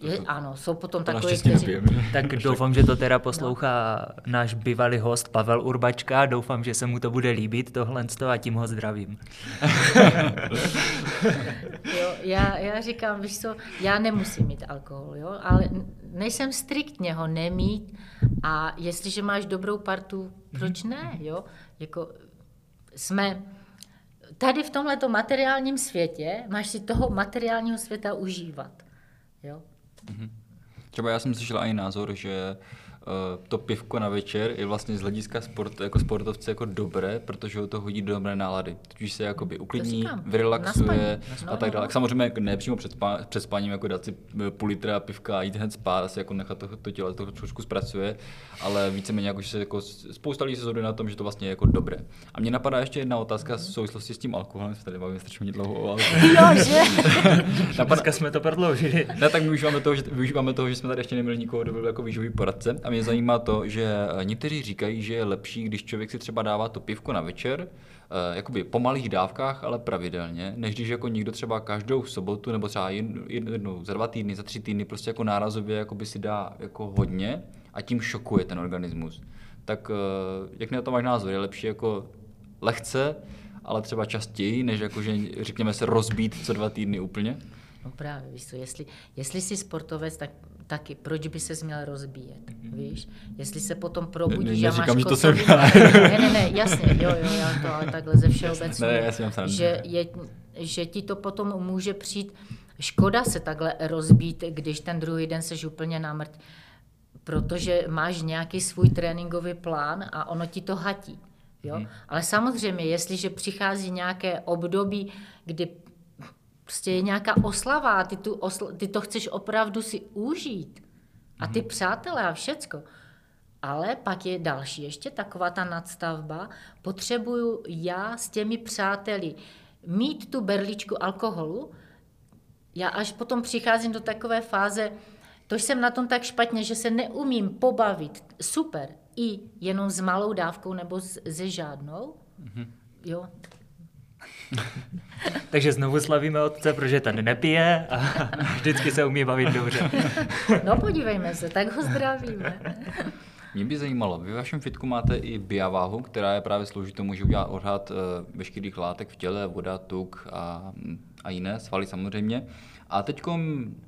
Je, ano, jsou potom takové, kteří... Tak doufám, že to teda poslouchá no. náš bývalý host Pavel Urbačka, doufám, že se mu to bude líbit tohle a tím ho zdravím. Jo, já, já říkám, víš co, já nemusím mít alkohol, jo, ale nejsem striktně ho nemít a jestliže máš dobrou partu, proč ne, jo, jako jsme... Tady v tomhleto materiálním světě máš si toho materiálního světa užívat, jo. Mm-hmm. Třeba já jsem slyšel i názor, že uh, to pivko na večer je vlastně z hlediska sport, jako sportovce jako dobré, protože ho to hodí do dobré nálady. Tudíž se jakoby uklidní, říkám, vyrelaxuje na a tak dále. Samozřejmě ne přímo před, spá, před spáním, jako dát si půl litra pivka a jít hned spát, asi jako nechat to, to tělo, to trošku zpracuje, ale víceméně jako, že se jako spousta lidí se shoduje na tom, že to vlastně je jako dobré. A mě napadá ještě jedna otázka v souvislosti s tím alkoholem, se tady bavíme strašně dlouho o alkoholu. Jo, že? Napadá... jsme to prodloužili. Ne, tak my využíváme toho, že, využíváme toho, že jsme tady ještě neměli nikoho, kdo byl jako výživový poradce. A mě zajímá to, že někteří říkají, že je lepší, když člověk si třeba dává to pivko na večer, jakoby po malých dávkách, ale pravidelně, než když jako někdo třeba každou sobotu nebo třeba jednou za dva týdny, za tři týdny prostě jako nárazově jakoby si dá jako hodně a tím šokuje ten organismus. Tak jak na to máš názor? Je lepší jako lehce, ale třeba častěji, než jakože řekněme se rozbít co dva týdny úplně? No právě, víš co, jestli, jestli jsi sportovec, tak taky, proč by ses měl rozbíjet, víš? Jestli se potom probudíš a máš kocovinu. Ne, ne, ne, jasně, jo, jo, já to ale takhle ze všeobecně, že, že ti to potom může přijít, škoda se takhle rozbít, když ten druhý den seš úplně namrt, protože máš nějaký svůj tréninkový plán a ono ti to hatí, jo? Hmm. Ale samozřejmě, jestliže přichází nějaké období, kdy prostě je nějaká oslava, ty, tu osl- ty to chceš opravdu si užít. A ty přátelé a všecko. Ale pak je další ještě taková ta nadstavba. Potřebuju já s těmi přáteli mít tu berličku alkoholu. Já až potom přicházím do takové fáze, to jsem na tom tak špatně, že se neumím pobavit super i jenom s malou dávkou nebo se žádnou. Mm-hmm. Jo. Takže znovu slavíme otce, protože ten nepije a vždycky se umí bavit dobře. No podívejme se, tak ho zdravíme. Mě by zajímalo, vy v vašem fitku máte i biováhu, která je právě slouží tomu, že udělá odhad veškerých látek v těle, voda, tuk a, a jiné, svaly samozřejmě. A teď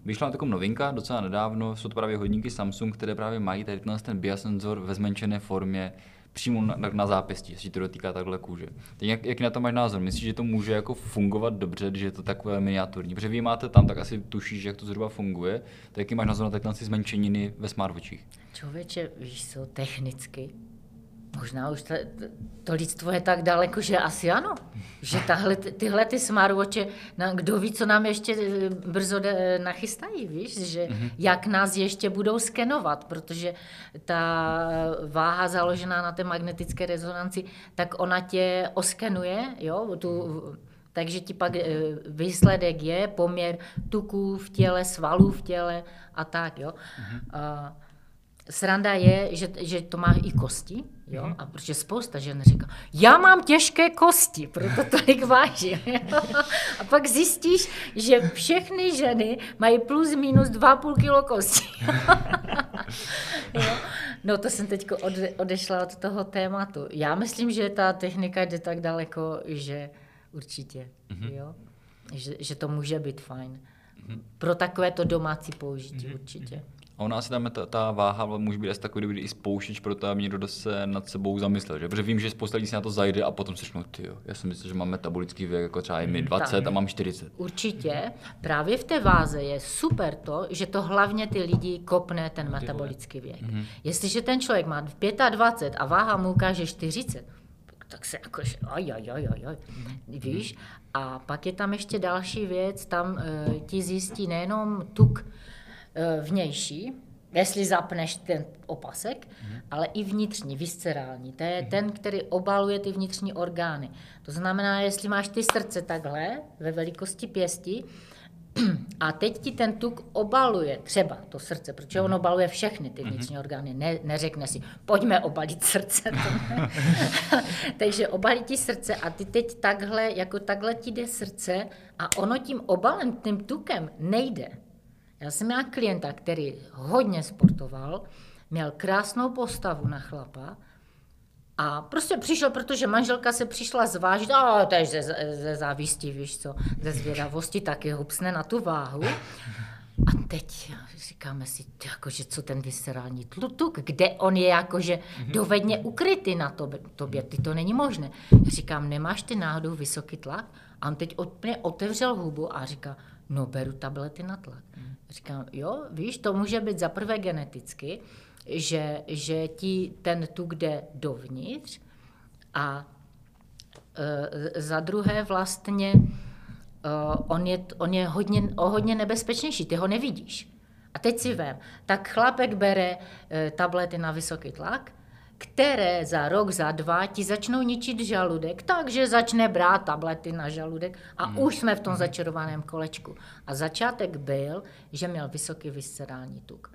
vyšla taková novinka docela nedávno, jsou to právě hodinky Samsung, které právě mají tady ten biosenzor ve zmenšené formě přímo na, na zápěstí, jestli to dotýká takhle kůže. Teď jak, jak na to máš názor? Myslíš, že to může jako fungovat dobře, že je to takové miniaturní? Protože vy máte tam, tak asi tušíš, jak to zhruba funguje. Tak jaký máš názor na ty zmenšeniny ve smartwatchích? Člověče, víš, jsou technicky. Možná už t- t- to lidstvo je tak daleko, že asi ano. Že tahle, tyhle ty smartwatche, no, kdo ví, co nám ještě brzo de- nachystají, víš? Že mm-hmm. jak nás ještě budou skenovat, protože ta váha založená na té magnetické rezonanci, tak ona tě oskenuje, jo? Tu, takže ti pak výsledek je poměr tuků v těle, svalů v těle a tak, jo? Mm-hmm. A sranda je, že, že to má i kosti, jo? A protože spousta žen říká, já mám těžké kosti, proto tolik vážím. A pak zjistíš, že všechny ženy mají plus minus dva a půl kilo kostí. Jo? No to jsem teď ode, odešla od toho tématu. Já myslím, že ta technika jde tak daleko, že určitě, jo? Že, že to může být fajn. Pro takovéto domácí použití určitě. A ona asi tam ta, ta váha může být asi takový, kdyby i spouštíč, proto aby někdo se nad sebou zamyslel, že? Protože vím, že spousta lidí si na to zajde a potom se řeknou, tyjo, já si myslím, že mám metabolický věk, jako třeba i mi dvacet tak. A mám čtyřicet. Určitě. Právě v té váze je super to, že to hlavně ty lidi kopne ten metabolický věk. Mm-hmm. Jestliže ten člověk má dvacet pět a váha mu ukáže čtyřicet, tak se jakože aj, aj, aj, aj, aj. Víš? A pak je tam ještě další věc, tam e, ti zjistí nejenom tuk, vnější, jestli zapneš ten opasek, hmm. ale i vnitřní, viscerální. To je hmm. ten, který obaluje ty vnitřní orgány. To znamená, jestli máš ty srdce takhle, ve velikosti pěsti, a teď ti ten tuk obaluje, třeba to srdce, protože on obaluje všechny ty vnitřní orgány, ne, neřekne si, pojďme obalit srdce. Takže obalí ti srdce a ty teď takhle, jako takhle ti jde srdce a ono tím obalem, tím tukem nejde. Já jsem měla klienta, který hodně sportoval, měl krásnou postavu na chlapa a prostě přišel, protože manželka se přišla zvážit, a to je ze, ze závisti, víš co, ze zvědavosti, taky hupsne na tu váhu. A teď říkáme si, jakože co ten viscerální tuk, kde on je jakože dovedně ukrytý na tobě, tobě ty to není možné. Říkám, nemáš ty náhodou vysoký tlak? A on teď otevřel hubu a říká, no beru tablety na tlak. Hmm. Říkám, jo, víš, to může být zaprvé geneticky, že, že ti ten tuk jde dovnitř a e, za druhé vlastně e, on je, on je hodně, o hodně nebezpečnější, ty ho nevidíš. A teď si vem, tak chlapek bere e, tablety na vysoký tlak, které za rok, za dva ti začnou ničit žaludek, takže začne brát tablety na žaludek a mm. už jsme v tom začarovaném kolečku. A začátek byl, že měl vysoký viscerální tuk.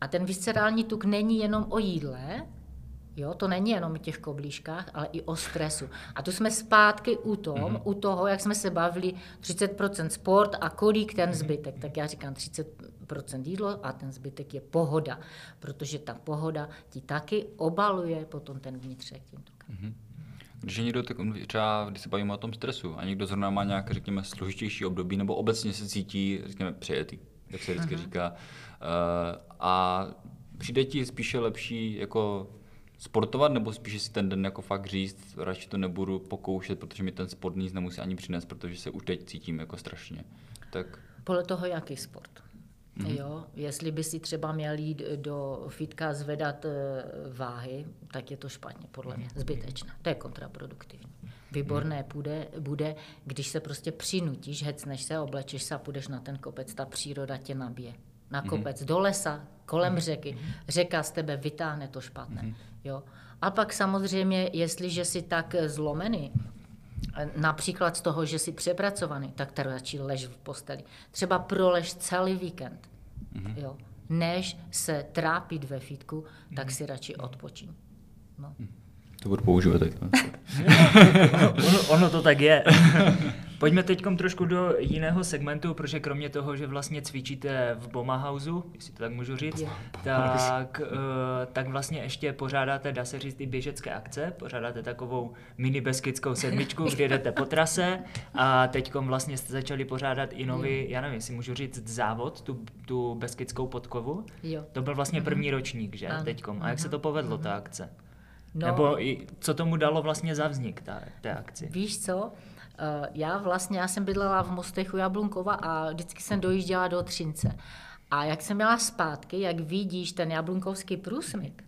A ten viscerální tuk není jenom o jídle, jo, to není jenom o těch koblížkách, ale i o stresu. A tu jsme zpátky u tom, mm. u toho, jak jsme se bavili třicet procent sport a kolik ten zbytek. Tak já říkám třicet procent jídlo a ten zbytek je pohoda, protože ta pohoda ti taky obaluje potom ten vnitřek tím tukem. Mm. Když někdo, tak třeba když se bavíme o tom stresu a někdo zrovna má nějaké, řekněme, složitější období nebo obecně se cítí, řekněme, přejetý, jak se vždycky mm. říká, uh, a přijde ti spíše lepší jako sportovat, nebo spíš si ten den jako fakt říct, radši to nebudu pokoušet, protože mi ten sport nic nemusí ani přinést, protože se už teď cítím jako strašně. Tak podle toho, jaký sport. Mm-hmm. Jo, jestli by si třeba měl jít do fitka zvedat váhy, tak je to špatně, podle mě, zbytečné. To je kontraproduktivní. Výborné bude, bude, když se prostě přinutíš, hecneš se, oblečeš se a půjdeš na ten kopec, ta příroda tě nabije. Na kopec, mm-hmm. do lesa, kolem mm-hmm. řeky. Řeka z tebe vytáhne to špatné. Mm-hmm. Jo? A pak samozřejmě, jestliže jsi tak zlomený, například z toho, že jsi přepracovaný, tak tady radši lež v posteli. Třeba prolež celý víkend. Mm-hmm. Jo? Než se trápit ve fitku, tak si radši odpočin. No. To budu používat. ono, ono to tak je. Pojďme teď trošku do jiného segmentu, protože kromě toho, že vlastně cvičíte v BomaHouseu, jestli to tak můžu říct, yeah. tak, tak vlastně ještě pořádáte, dá se říct, i běžecké akce, pořádáte takovou mini beskydskou sedmičku, kde jdete po trase a teďkom vlastně jste začali pořádat i nový, já nevím, jestli můžu říct, závod, tu, tu beskidskou podkovu. Jo. To byl vlastně první ročník, že, ano. teďkom. A jak se to povedlo, ta akce? No, nebo i co tomu dalo vlastně za vznik ta, té akci? Víš co, já vlastně, já jsem bydlela v Mostech u Jablunkova a vždycky jsem dojížděla do Třince. A jak jsem jela zpátky, jak vidíš ten Jablunkovský průsmyk,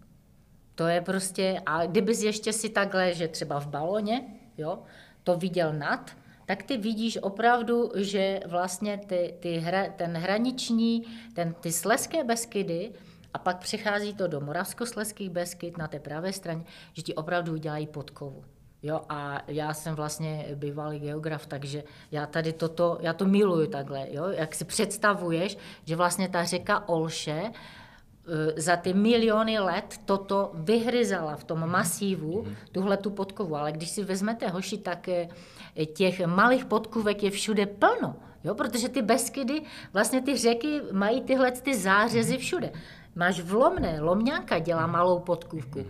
to je prostě, a kdybys ještě si takhle, že třeba v baloně, jo, to viděl nad, tak ty vidíš opravdu, že vlastně ty, ty hra, ten hraniční, ten, ty Slezské Beskydy, a pak přechází to do Moravskoslezských Beskyd na té pravé straně, že ti opravdu udělají podkovu. Jo, a já jsem vlastně bývalý geograf, takže já tady toto, já to miluju takhle, jo, jak si představuješ, že vlastně ta řeka Olše za ty miliony let toto vyhryzala v tom masívu, tuhle tu podkovu. Ale když si vezmete, hoši, tak těch malých podkůvek je všude plno, jo, protože ty Beskydy, vlastně ty řeky mají tyhle ty zářezy všude. Máš v Lomné, Lomňanka dělá malou podkůvku.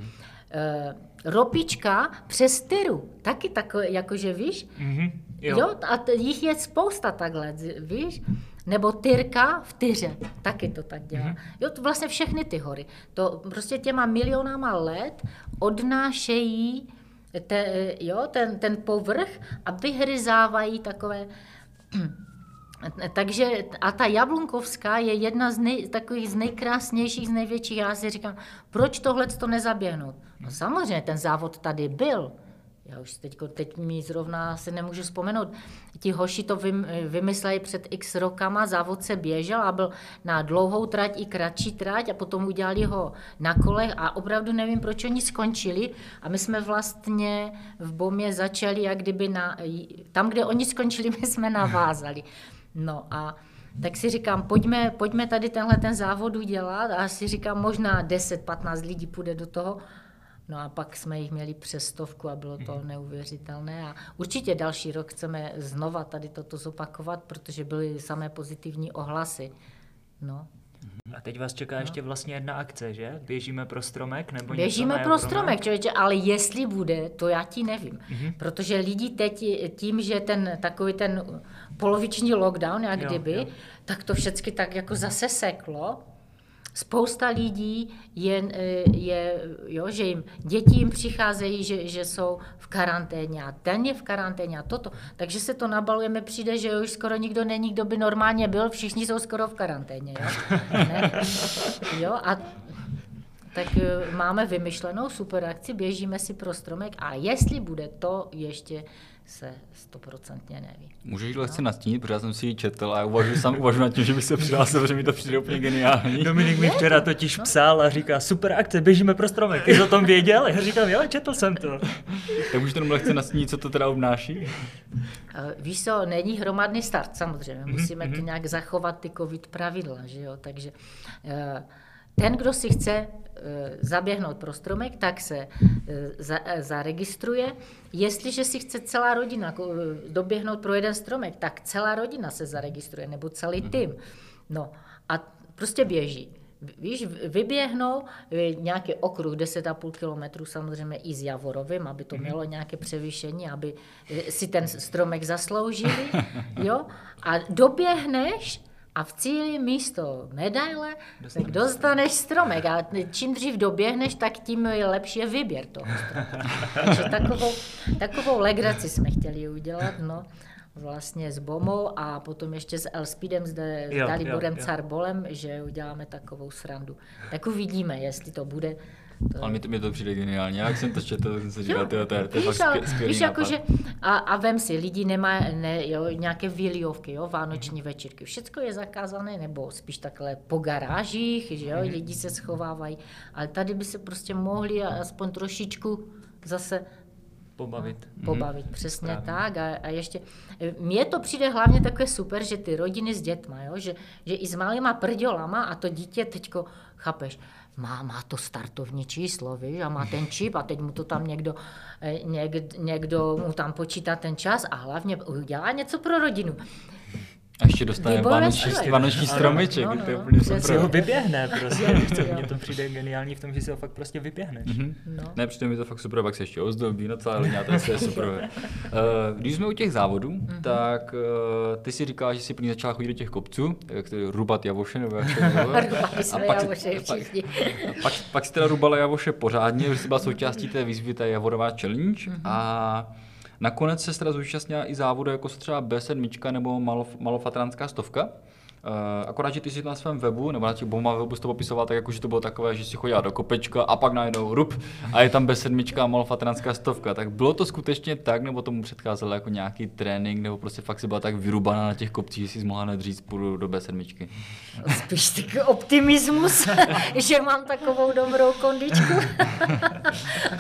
E, ropička přes Tyru, taky takové, jakože víš, mm-hmm, jo. jo, a t- jich je spousta takhle, víš, nebo Tyrka v Tyře, taky to tak dělá. Mm-hmm. Jo, to vlastně všechny ty hory, to prostě těma milionama let odnášejí te, jo, ten, ten povrch a vyhryzávají takové... Takže a ta Jablunkovská je jedna z nej, takových z nejkrásnějších, z největších. Já si říkám, proč tohle to nezaběhnout? No samozřejmě, ten závod tady byl. Já už teďko, teď mi zrovna se nemůžu vzpomenout. Ti hoši to vym, vymysleli před x rokama, závod se běžel a byl na dlouhou trať i kratší trať a potom udělali ho na kolech a opravdu nevím, proč oni skončili. A my jsme vlastně v Bomě začali, jak kdyby na, tam, kde oni skončili, my jsme navázali. No a tak si říkám, pojďme, pojďme tady tenhle ten závod udělat a si říkám, možná deset patnáct lidí půjde do toho. No a pak jsme jich měli přes stovku a bylo to neuvěřitelné a určitě další rok chceme znova tady toto zopakovat, protože byly samé pozitivní ohlasy, no. A teď vás čeká no. ještě vlastně jedna akce, že? Běžíme pro stromek nebo něco? Běžíme pro stromek, člověče, ale jestli bude, to já ti nevím. Mm-hmm. Protože lidi teď tím, že ten takový ten poloviční lockdown, jak jo, kdyby, jo. tak to všechny tak jako zase seklo. Spousta lidí je, je jo, že jim, děti jim přicházejí, že, že jsou v karanténě a ten je v karanténě a toto. Takže se to nabalujeme, přijde, že už skoro nikdo není, kdo by normálně byl, všichni jsou skoro v karanténě. Jo? Ne? Jo, a tak máme vymyšlenou super akci, běžíme si pro stromek a jestli bude to ještě... se stoprocentně neví. Můžeš lehce no. nastínit, protože já jsem si ji četl a uvažuji sám uvažuji nad tím, že bych se přihlásil, protože mi to přijde úplně geniální. Dominik mi včera totiž no. psal a říká, super akce, běžíme pro stromek. Ty jsi o tom věděl? Já říkám, jo, četl jsem to. Tak můžeš jenom lehce nastínit, co to teda obnáší? Víš co, není hromadný start, samozřejmě. Musíme mm-hmm. ty nějak zachovat ty covid pravidla, že jo, takže... Ten, kdo si chce zaběhnout pro stromek, tak se za, zaregistruje. Jestliže si chce celá rodina doběhnout pro jeden stromek, tak celá rodina se zaregistruje, nebo celý tým. No a prostě běží. Víš, vyběhnou nějaký okruh deset a půl kilometru samozřejmě i s Javorovým, aby to mělo nějaké převýšení, aby si ten stromek zasloužili. Jo? A doběhneš a v cíli místo medaile dostaneš, dostaneš stromek. A čím dřív doběhneš, tak tím je lepší výběr toho stromku. Takže takovou, takovou legraci jsme chtěli udělat, no, vlastně s Bomou a potom ještě s L-Speedem, s, De- jo, s Daliborem jo, jo. Carbolem, že uděláme takovou srandu. Tak uvidíme, jestli to bude. To... Ale mi to, mi to přijde geniálně, jak jsem to četl, jsem se říkal, to je fakt skvělý nápad. A, a vem si, lidi nemá ne, jo, nějaké výlijovky, jo, vánoční mm-hmm. večírky, všecko je zakázané, nebo spíš takhle po garážích, že jo, mm-hmm. lidi se schovávají, ale tady by se prostě mohli aspoň trošičku zase pobavit. Pobavit, mm-hmm. Přesně správně. Tak. A, a ještě, mně to přijde hlavně takové super, že ty rodiny s dětma, jo? Že, že i s malýma prdělama a to dítě teďko, chápeš, má, má to startovní číslo, víš, a má ten čip a teď mu to tam někdo, něk, někdo mu tam počítá ten čas a hlavně udělá něco pro rodinu. A ještě dostane vánoční stromeček, no, no, to je úplně super. Ho vyběhne prostě, mně to přijde geniální v tom, že si ho fakt prostě vyběhneš. Mm-hmm. No. Ne, přitom je to fakt super, pak se ještě ozdobí, no celá liňa, to je super. uh, když jsme u těch závodů, mm-hmm. tak uh, ty si říkala, že jsi první začala chodit do těch kopců, jak to je rubat javoše, nebo jak to bylo. A pak, javoše pak, pak, pak jsi teda rubala javoše pořádně, protože jsi byla součástí té výzvy, ta javorová challenge. Mm-hmm. A nakonec se teda zúčastnila i závodu, jako třeba bé sedm nebo malof, malofatranská stovka. Uh, akorát, že ty jsi na svém webu, nebo na těch Boma webu jsi to popisoval tak, jako, že to bylo takové, že jsi chodila do kopečka a pak najednou rup a je tam bé sedm a malofatranská stovka. Tak bylo to skutečně tak, nebo tomu předcházelo jako nějaký trénink, nebo prostě fakt si byla tak vyrubaná na těch kopcích, že jsi mohla nedříct půjdu do bé sedm? Spíš takový optimismus, že mám takovou dobrou kondičku.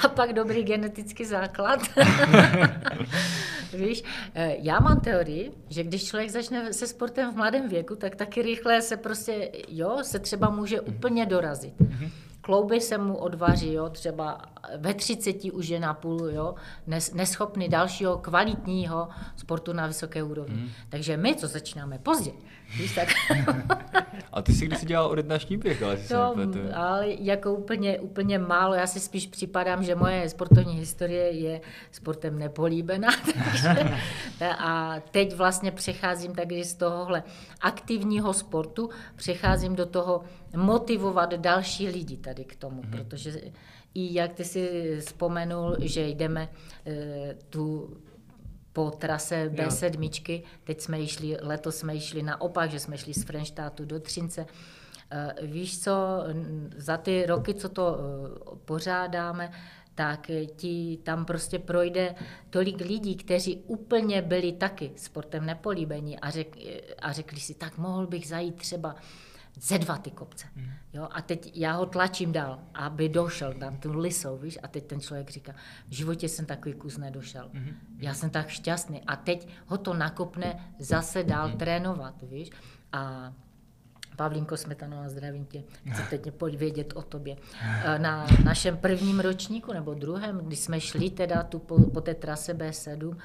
A pak dobrý genetický základ. Víš, já mám teorii, že když člověk začne se sportem v mladém věku, tak taky rychle se prostě, jo, se třeba může úplně dorazit. Klouby se mu odvaří, jo, třeba ve třiceti už je na půl, jo, neschopný dalšího kvalitního sportu na vysoké úrovni. Mm. Takže my, co začínáme pozdě, víš, tak... A ty jsi když jsi dělal orientační běh, ale jsi no, se ale jako úplně, úplně málo, já si spíš připadám, že moje sportovní historie je sportem nepolíbená. Takže, a teď vlastně přecházím taky z tohohle aktivního sportu, přecházím do toho motivovat další lidi tady k tomu, mm. protože i jak ty si vzpomenul, že jdeme e, tu po trase bé sedm, teď jsme šli, letos jsme šli naopak, že jsme šli z Frenštátu do Třince. E, víš co, za ty roky, co to e, pořádáme, tak ti tam prostě projde tolik lidí, kteří úplně byli taky sportem nepolíbení a, řek, a řekli si, tak mohl bych zajít třeba ze dva ty kopce. Jo? A teď já ho tlačím dál, aby došel na tu lisou, víš? A teď ten člověk říká, v životě jsem takový kus nedošel. Já jsem tak šťastný. A teď ho to nakopne zase dál trénovat, víš? A Pavlínko Smetanová, zdravím tě, chci teď povědět o tobě. Na našem prvním ročníku, nebo druhém, když jsme šli teda tu po, po té trase bé sedm,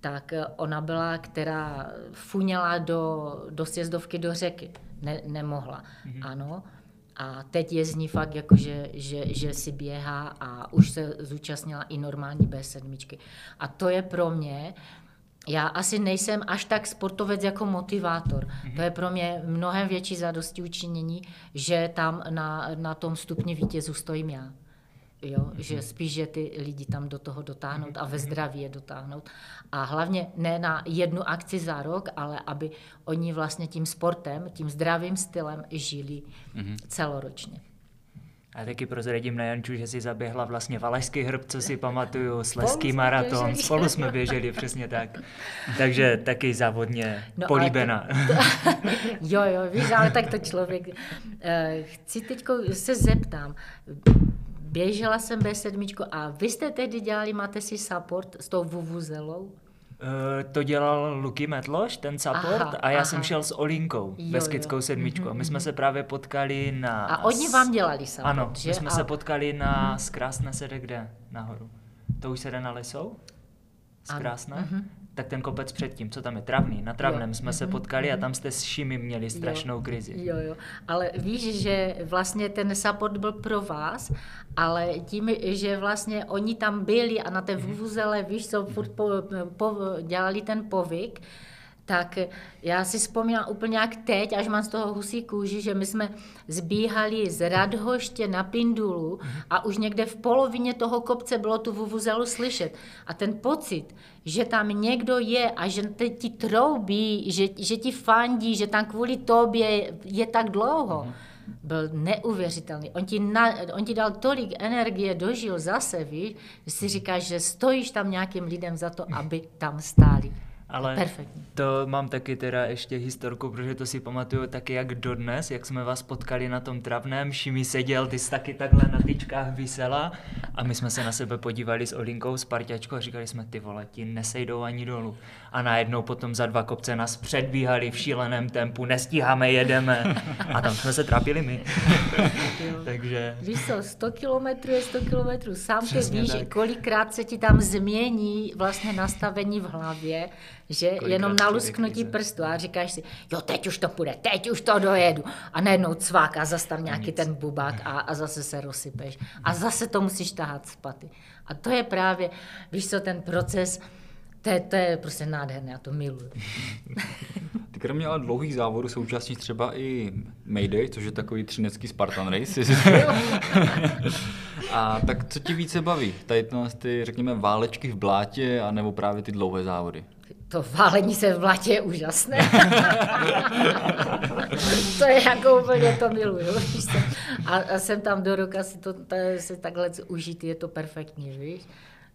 tak ona byla, která funěla do, do sjezdovky do řeky. Ne, nemohla, mm-hmm. ano. A teď jezdí fakt, jako že, že, že si běhá a už se zúčastnila i normální bé sedm. A to je pro mě, já asi nejsem až tak sportovec jako motivátor. Mm-hmm. To je pro mě mnohem větší zadosti učinění, že tam na, na tom stupni vítězů stojím já. Jo? Mm-hmm. Že spíš, že ty lidi tam do toho dotáhnout a ve zdraví je dotáhnout. A hlavně ne na jednu akci za rok, ale aby oni vlastně tím sportem, tím zdravým stylem žili mm-hmm. celoročně. A taky prozradím na Janču, že si zaběhla vlastně Valašský hřb, co si pamatuju, Slezský maraton, běželi. Spolu jsme běželi, přesně tak. Takže taky závodně no, políbená. To, to, jo, jo, víš, ale tak to člověk... Chci teď se zeptám... Běžela jsem bé sedm a vy jste tehdy dělali, máte si support s tou vuvuzelou? E, to dělal Luky Metloš, ten support, aha, a já aha. jsem šel s Olinkou, beskidskou sedmičkou. My jsme se právě potkali na... A oni vám dělali support, ano, že? My jsme a... se potkali na Zkrásné se jde kde? Nahoru. To už se jde na Lisou? Zkrásné? Tak ten kopec předtím, co tam je travný, na travném jo. jsme se potkali a tam jste s Šimi měli strašnou jo. krizi. Jo, jo, ale víš, že vlastně ten support byl pro vás, ale tím, že vlastně oni tam byli a na té vuvuzele, víš, co furt po, po, dělali ten povyk, tak já si vzpomínám úplně jak teď, až mám z toho husí kůži, že my jsme zbíhali z Radhoště na Pindulu a už někde v polovině toho kopce bylo tu vuvuzelu slyšet. A ten pocit, že tam někdo je a že ti troubí, že, že ti fandí, že tam kvůli tobě je tak dlouho, byl neuvěřitelný. On ti, na, on ti dal tolik energie, dožil zase, víš, že si říkáš, že stojíš tam nějakým lidem za to, aby tam stáli. Ale perfektní. To mám taky teda ještě historku, protože to si pamatuju taky jak dodnes, jak jsme vás potkali na tom travném, Šimi seděl, ty jsi taky takhle na tyčkách visela a my jsme se na sebe podívali s Olinkou, s parťačkou a říkali jsme, ty vole, ti nesejdou ani dolů. A najednou potom za dva kopce nás předbíhali v šíleném tempu, nestíháme, jedeme a tam jsme se trápili my. Takže... Víš co, sto kilometrů je sto kilometrů, sám ty víš, tak. Kolikrát se ti tam změní vlastně nastavení v hlavě, že kolikrát jenom na lusknutí prstu a říkáš si, jo, teď už to půjde, teď už to dojedu a najednou cvák a zase tam nějaký ten bubák a, a zase se rozsypeš a zase to musíš tahat spaty. A to je právě, víš co, ten proces, to je, to je prostě nádherné, já to miluju. Ty kromě ale dlouhých závodů součástí třeba i Mayday, což je takový třinecký Spartan Race. A tak co ti více baví? Tady ty, řekněme, válečky v blátě anebo právě ty dlouhé závody? To válení se v blátě je úžasné. To je jako úplně, to miluju. A, a jsem tam do roka si to, to si takhle užít, je to perfektní, víš?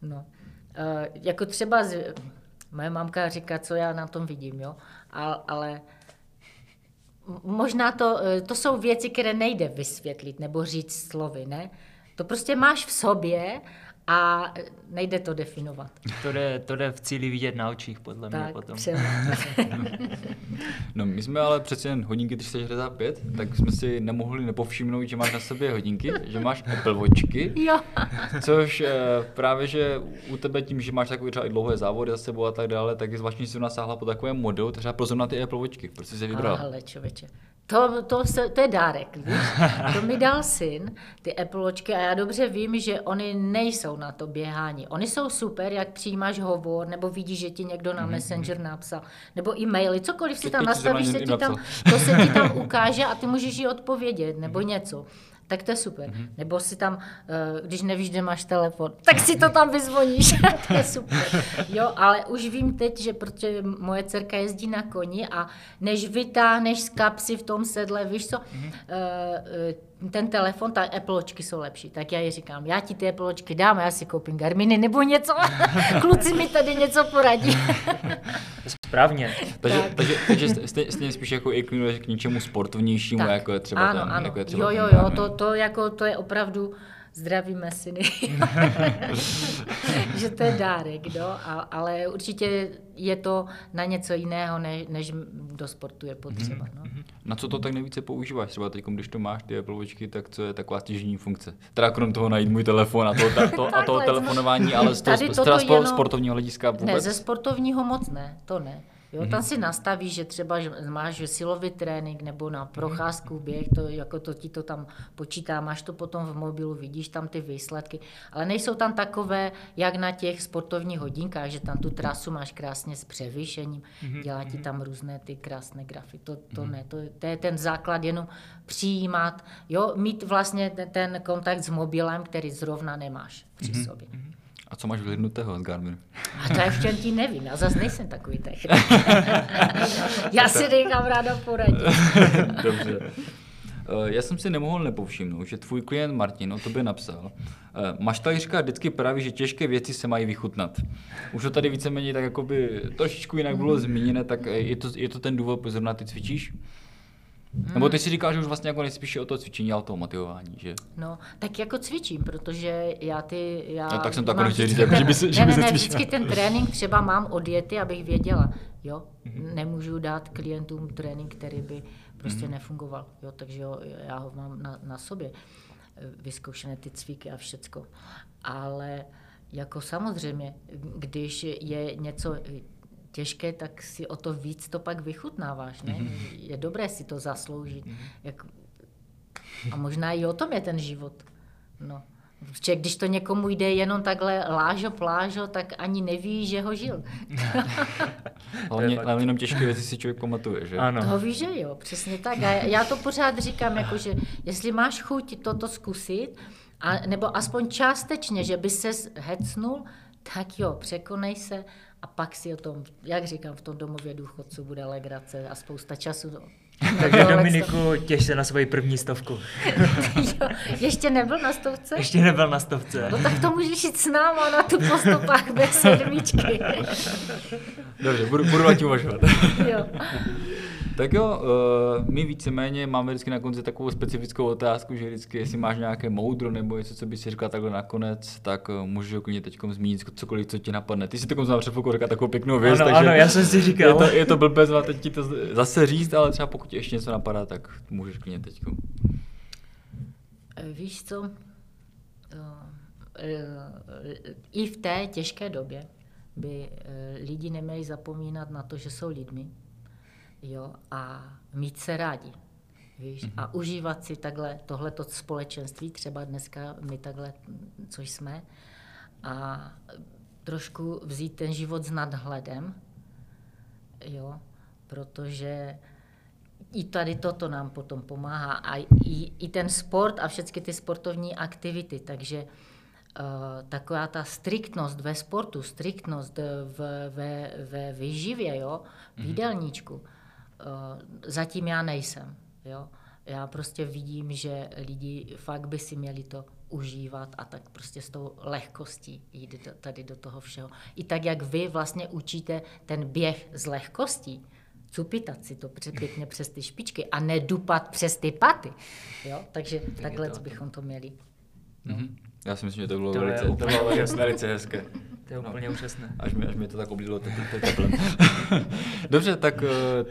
No. Uh, jako třeba, z, moje mamka říká, co já na tom vidím, jo? Al, ale možná to, to jsou věci, které nejde vysvětlit nebo říct slovy, ne? To prostě máš v sobě a nejde to definovat. To jde, to jde v cíli vidět na očích, podle tak, mě potom. No my jsme ale přece jen hodinky tři sta šedesát pět, tak jsme si nemohli nepovšimnout, že máš na sobě hodinky, že máš Apple Watchky, jo. Což právě, že u tebe tím, že máš takové třeba i dlouhé závody za sebou a tak dále, tak je zvláštní, že jsi nasáhla po takovém modelu, třeba pro zrovna ty Apple Watchky, proč jsi se vybrala? Ale člověče. To, to, se, to je dárek, víš? To mi dal syn, ty Apple Watchky, a já dobře vím, že oni nejsou na to běhání. Oni jsou super, jak přijímáš hovor, nebo vidíš, že ti někdo na Messenger napsal, nebo e-maily, cokoliv si tam nastavíš, se ti tam, to se ti tam ukáže a ty můžeš jí odpovědět, nebo něco. Tak to je super. Nebo si tam, když nevíš, kde máš telefon, tak si to tam vyzvoníš. To je super. Jo, ale už vím teď, že protože moje dcerka jezdí na koni a než vytáhneš z kapsy v tom sedle, víš co, ten telefon, tak Apple Watchky jsou lepší. Tak já jí říkám, já ti ty Apple Watchky dám, já si koupím Garminy nebo něco. Kluci mi tady něco poradí. Správně. Takže, tak. takže, takže jste, jste spíš jako inklinuješ k něčemu sportovnějšímu, tak. jako je třeba ano, ten. Ano. Jako je třeba jo, jo, jo, to, to, jako, to je opravdu zdravý mesiny. Že to je dárek, no, a, ale určitě je to na něco jiného, než, než do sportu je potřeba. No. Na co to tak nejvíce používáš? Třeba teď, když to máš ty Apple Watchky, tak co je taková stěžejní funkce? Teda krom toho najít můj telefon a toho, ta, to, a toho telefonování, ale z toho jenom... sportovního hlediska vůbec? Ne, ze sportovního moc ne, to ne. Jo, tam si nastavíš, že třeba máš silový trénink nebo na procházku běh, to, jako to, ti to tam počítá, máš to potom v mobilu, vidíš tam ty výsledky, ale nejsou tam takové, jak na těch sportovních hodinkách, že tam tu trasu máš krásně s převýšením, dělá ti tam různé ty krásné grafy, to, to ne, to, to je ten základ jenom přijímat, jo, mít vlastně ten, ten kontakt s mobilem, který zrovna nemáš při sobě. A co máš vylidnutého z Garminu? A to já ještě ti nevím, já zase nejsem takový technik. Já si nechám ráda poradit. Dobře. Já jsem si nemohl nepovšimnout, že tvůj klient Martin o tobě napsal. Maštalířka vždycky praví, že těžké věci se mají vychutnat. Už to tady víceméně tak jakoby trošičku jinak bylo zmíněné, tak je to, je to ten důvod, zrovna ty cvičíš? Hmm. Nebo ty si říkáš, že už vlastně jako nejspíše o to cvičení a o toho motivování, že? No, tak jako cvičím, protože já ty... Já no, tak jsem to jako nechtěl říct, ten, že by se cvičila. Ne, ne, ne, vždycky ten trénink třeba mám od diety, abych věděla, jo? Mm-hmm. Nemůžu dát klientům trénink, který by prostě mm-hmm. nefungoval, jo? Takže jo, já ho mám na, na sobě vyzkoušené ty cviky a všecko. Ale jako samozřejmě, když je něco... těžké, tak si o to víc to pak vychutnáváš, ne? Je dobré si to zasloužit. Jak... A možná i o tom je ten život. No. Protože když to někomu jde jenom takhle lážo, plážo, tak ani neví, že ho žil. Hlavně jenom těžké věci si člověk pamatuje, že? Ano. To víš, že jo, přesně tak. A já to pořád říkám, jako, že jestli máš chuť toto zkusit, a, nebo aspoň částečně, že by ses hecnul, tak jo, překonej se, a pak si o tom, jak říkám, v tom domově důchodců bude legrace a spousta času Takže Dominiku, těš se na svoji první stovku. Jo, ještě nebyl na stovce? Ještě nebyl na stovce. No tak to můžeš jít s náma na tu po stopách bez sedmičky. Dobře, budu, budu na tím uvažovat. Jo. Tak jo, my víceméně máme vždycky na konci takovou specifickou otázku, že vždycky, jestli máš nějaké moudro nebo něco, co by si říkal takhle nakonec, tak můžeš klidně teď zmínit cokoliv, co ti napadne. Ty si teď znám předpoklad říkat takovou pěknou věc, ano, takže ano, já jsem si říkal. Je to, je to blbec, a teď ti to zase říct, ale třeba pokud ještě něco napadá, tak můžeš klidně teď. Víš co, i v té těžké době by lidi neměli zapomínat na to, že jsou lidmi. Jo, a mít se rádi, víš, mm-hmm. a užívat si takhle tohleto společenství, třeba dneska my takhle, co jsme, a trošku vzít ten život s nadhledem, jo, protože i tady toto nám potom pomáhá a i, i ten sport a všechny ty sportovní aktivity, takže uh, taková ta striktnost ve sportu, striktnost v, ve, ve výživě, jo, v jídelníčku, mm-hmm. zatím já nejsem. Jo? Já prostě vidím, že lidi fakt by si měli to užívat a tak prostě s tou lehkostí jít do, tady do toho všeho. I tak, jak vy vlastně učíte ten běh z lehkostí, cupitat si to pěkně přes ty špičky a nedupat přes ty paty. Jo? Takže tak takhle to. Bychom to měli. Mm-hmm. Já si myslím, že to bylo to velice, úplně... to bylo velice hezké. To je úplně no, úžasné. Až mi, až mi to tak oblídlo, to je teplem. Dobře, tak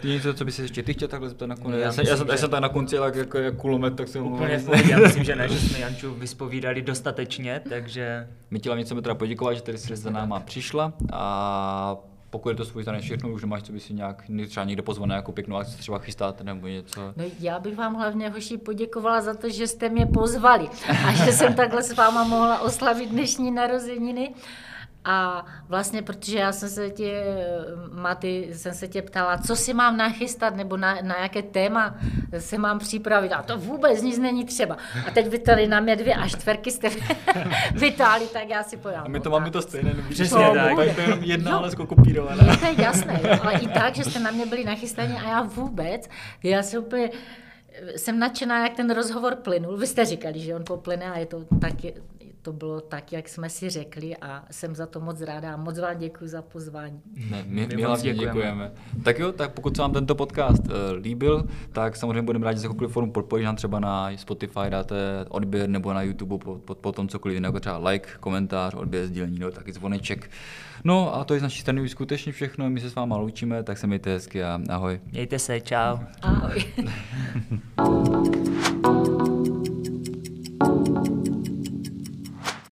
uh, něco, co bys se ještě ty chtěl takhle zeptat nakonec? Já jsem já já že... tady na konci, ale jako jak kulomet, tak jsem... Úplně mluvil. Já myslím, že ne, že jsme Janču vyspovídali dostatečně, takže... My ti něco teda poděkovat, že tady jsi za náma přišla a... Pokud je to svůj strany všechno, už nemáš, co by si nějak třeba někde pozvané jako pěknou akci, třeba chystáte nebo něco. No já bych vám hlavně, hoši, poděkovala za to, že jste mě pozvali a že jsem takhle s váma mohla oslavit dnešní narozeniny. A vlastně, protože já jsem se tě, Maty, jsem se tě ptala, co si mám nachystat, nebo na, na jaké téma se mám připravit. A to vůbec nic není třeba. A teď vy tady na mě dvě a čtverky jste vytáhli, tak já si podám. A my to máme to stejné, přesně tak. Tak to je jenom jedna, ale skokopírovaná. Je to jasné, jo, ale i tak, že jste na mě byli nachystaní a já vůbec, já jsem úplně... Jsem nadšená, jak ten rozhovor plynul. Vy jste říkali, že on poplyne a je to, tak, to bylo tak, jak jsme si řekli a jsem za to moc ráda a moc vám děkuji za pozvání. Ne, my, my, my hlavně děkujeme. děkujeme. Tak jo, tak pokud se vám tento podcast uh, líbil, tak samozřejmě budeme rádi za jakoukoliv formu podpory, nám třeba na Spotify dáte odběr nebo na YouTube po, po, potom cokoliv jiného, jako třeba like, komentář, odběr, sdílení, no, taky zvoneček. No a to je z naší strany už skutečně všechno, my se s váma loučíme, tak se mějte hezky a ahoj. Mějte se, čau. Ahoj.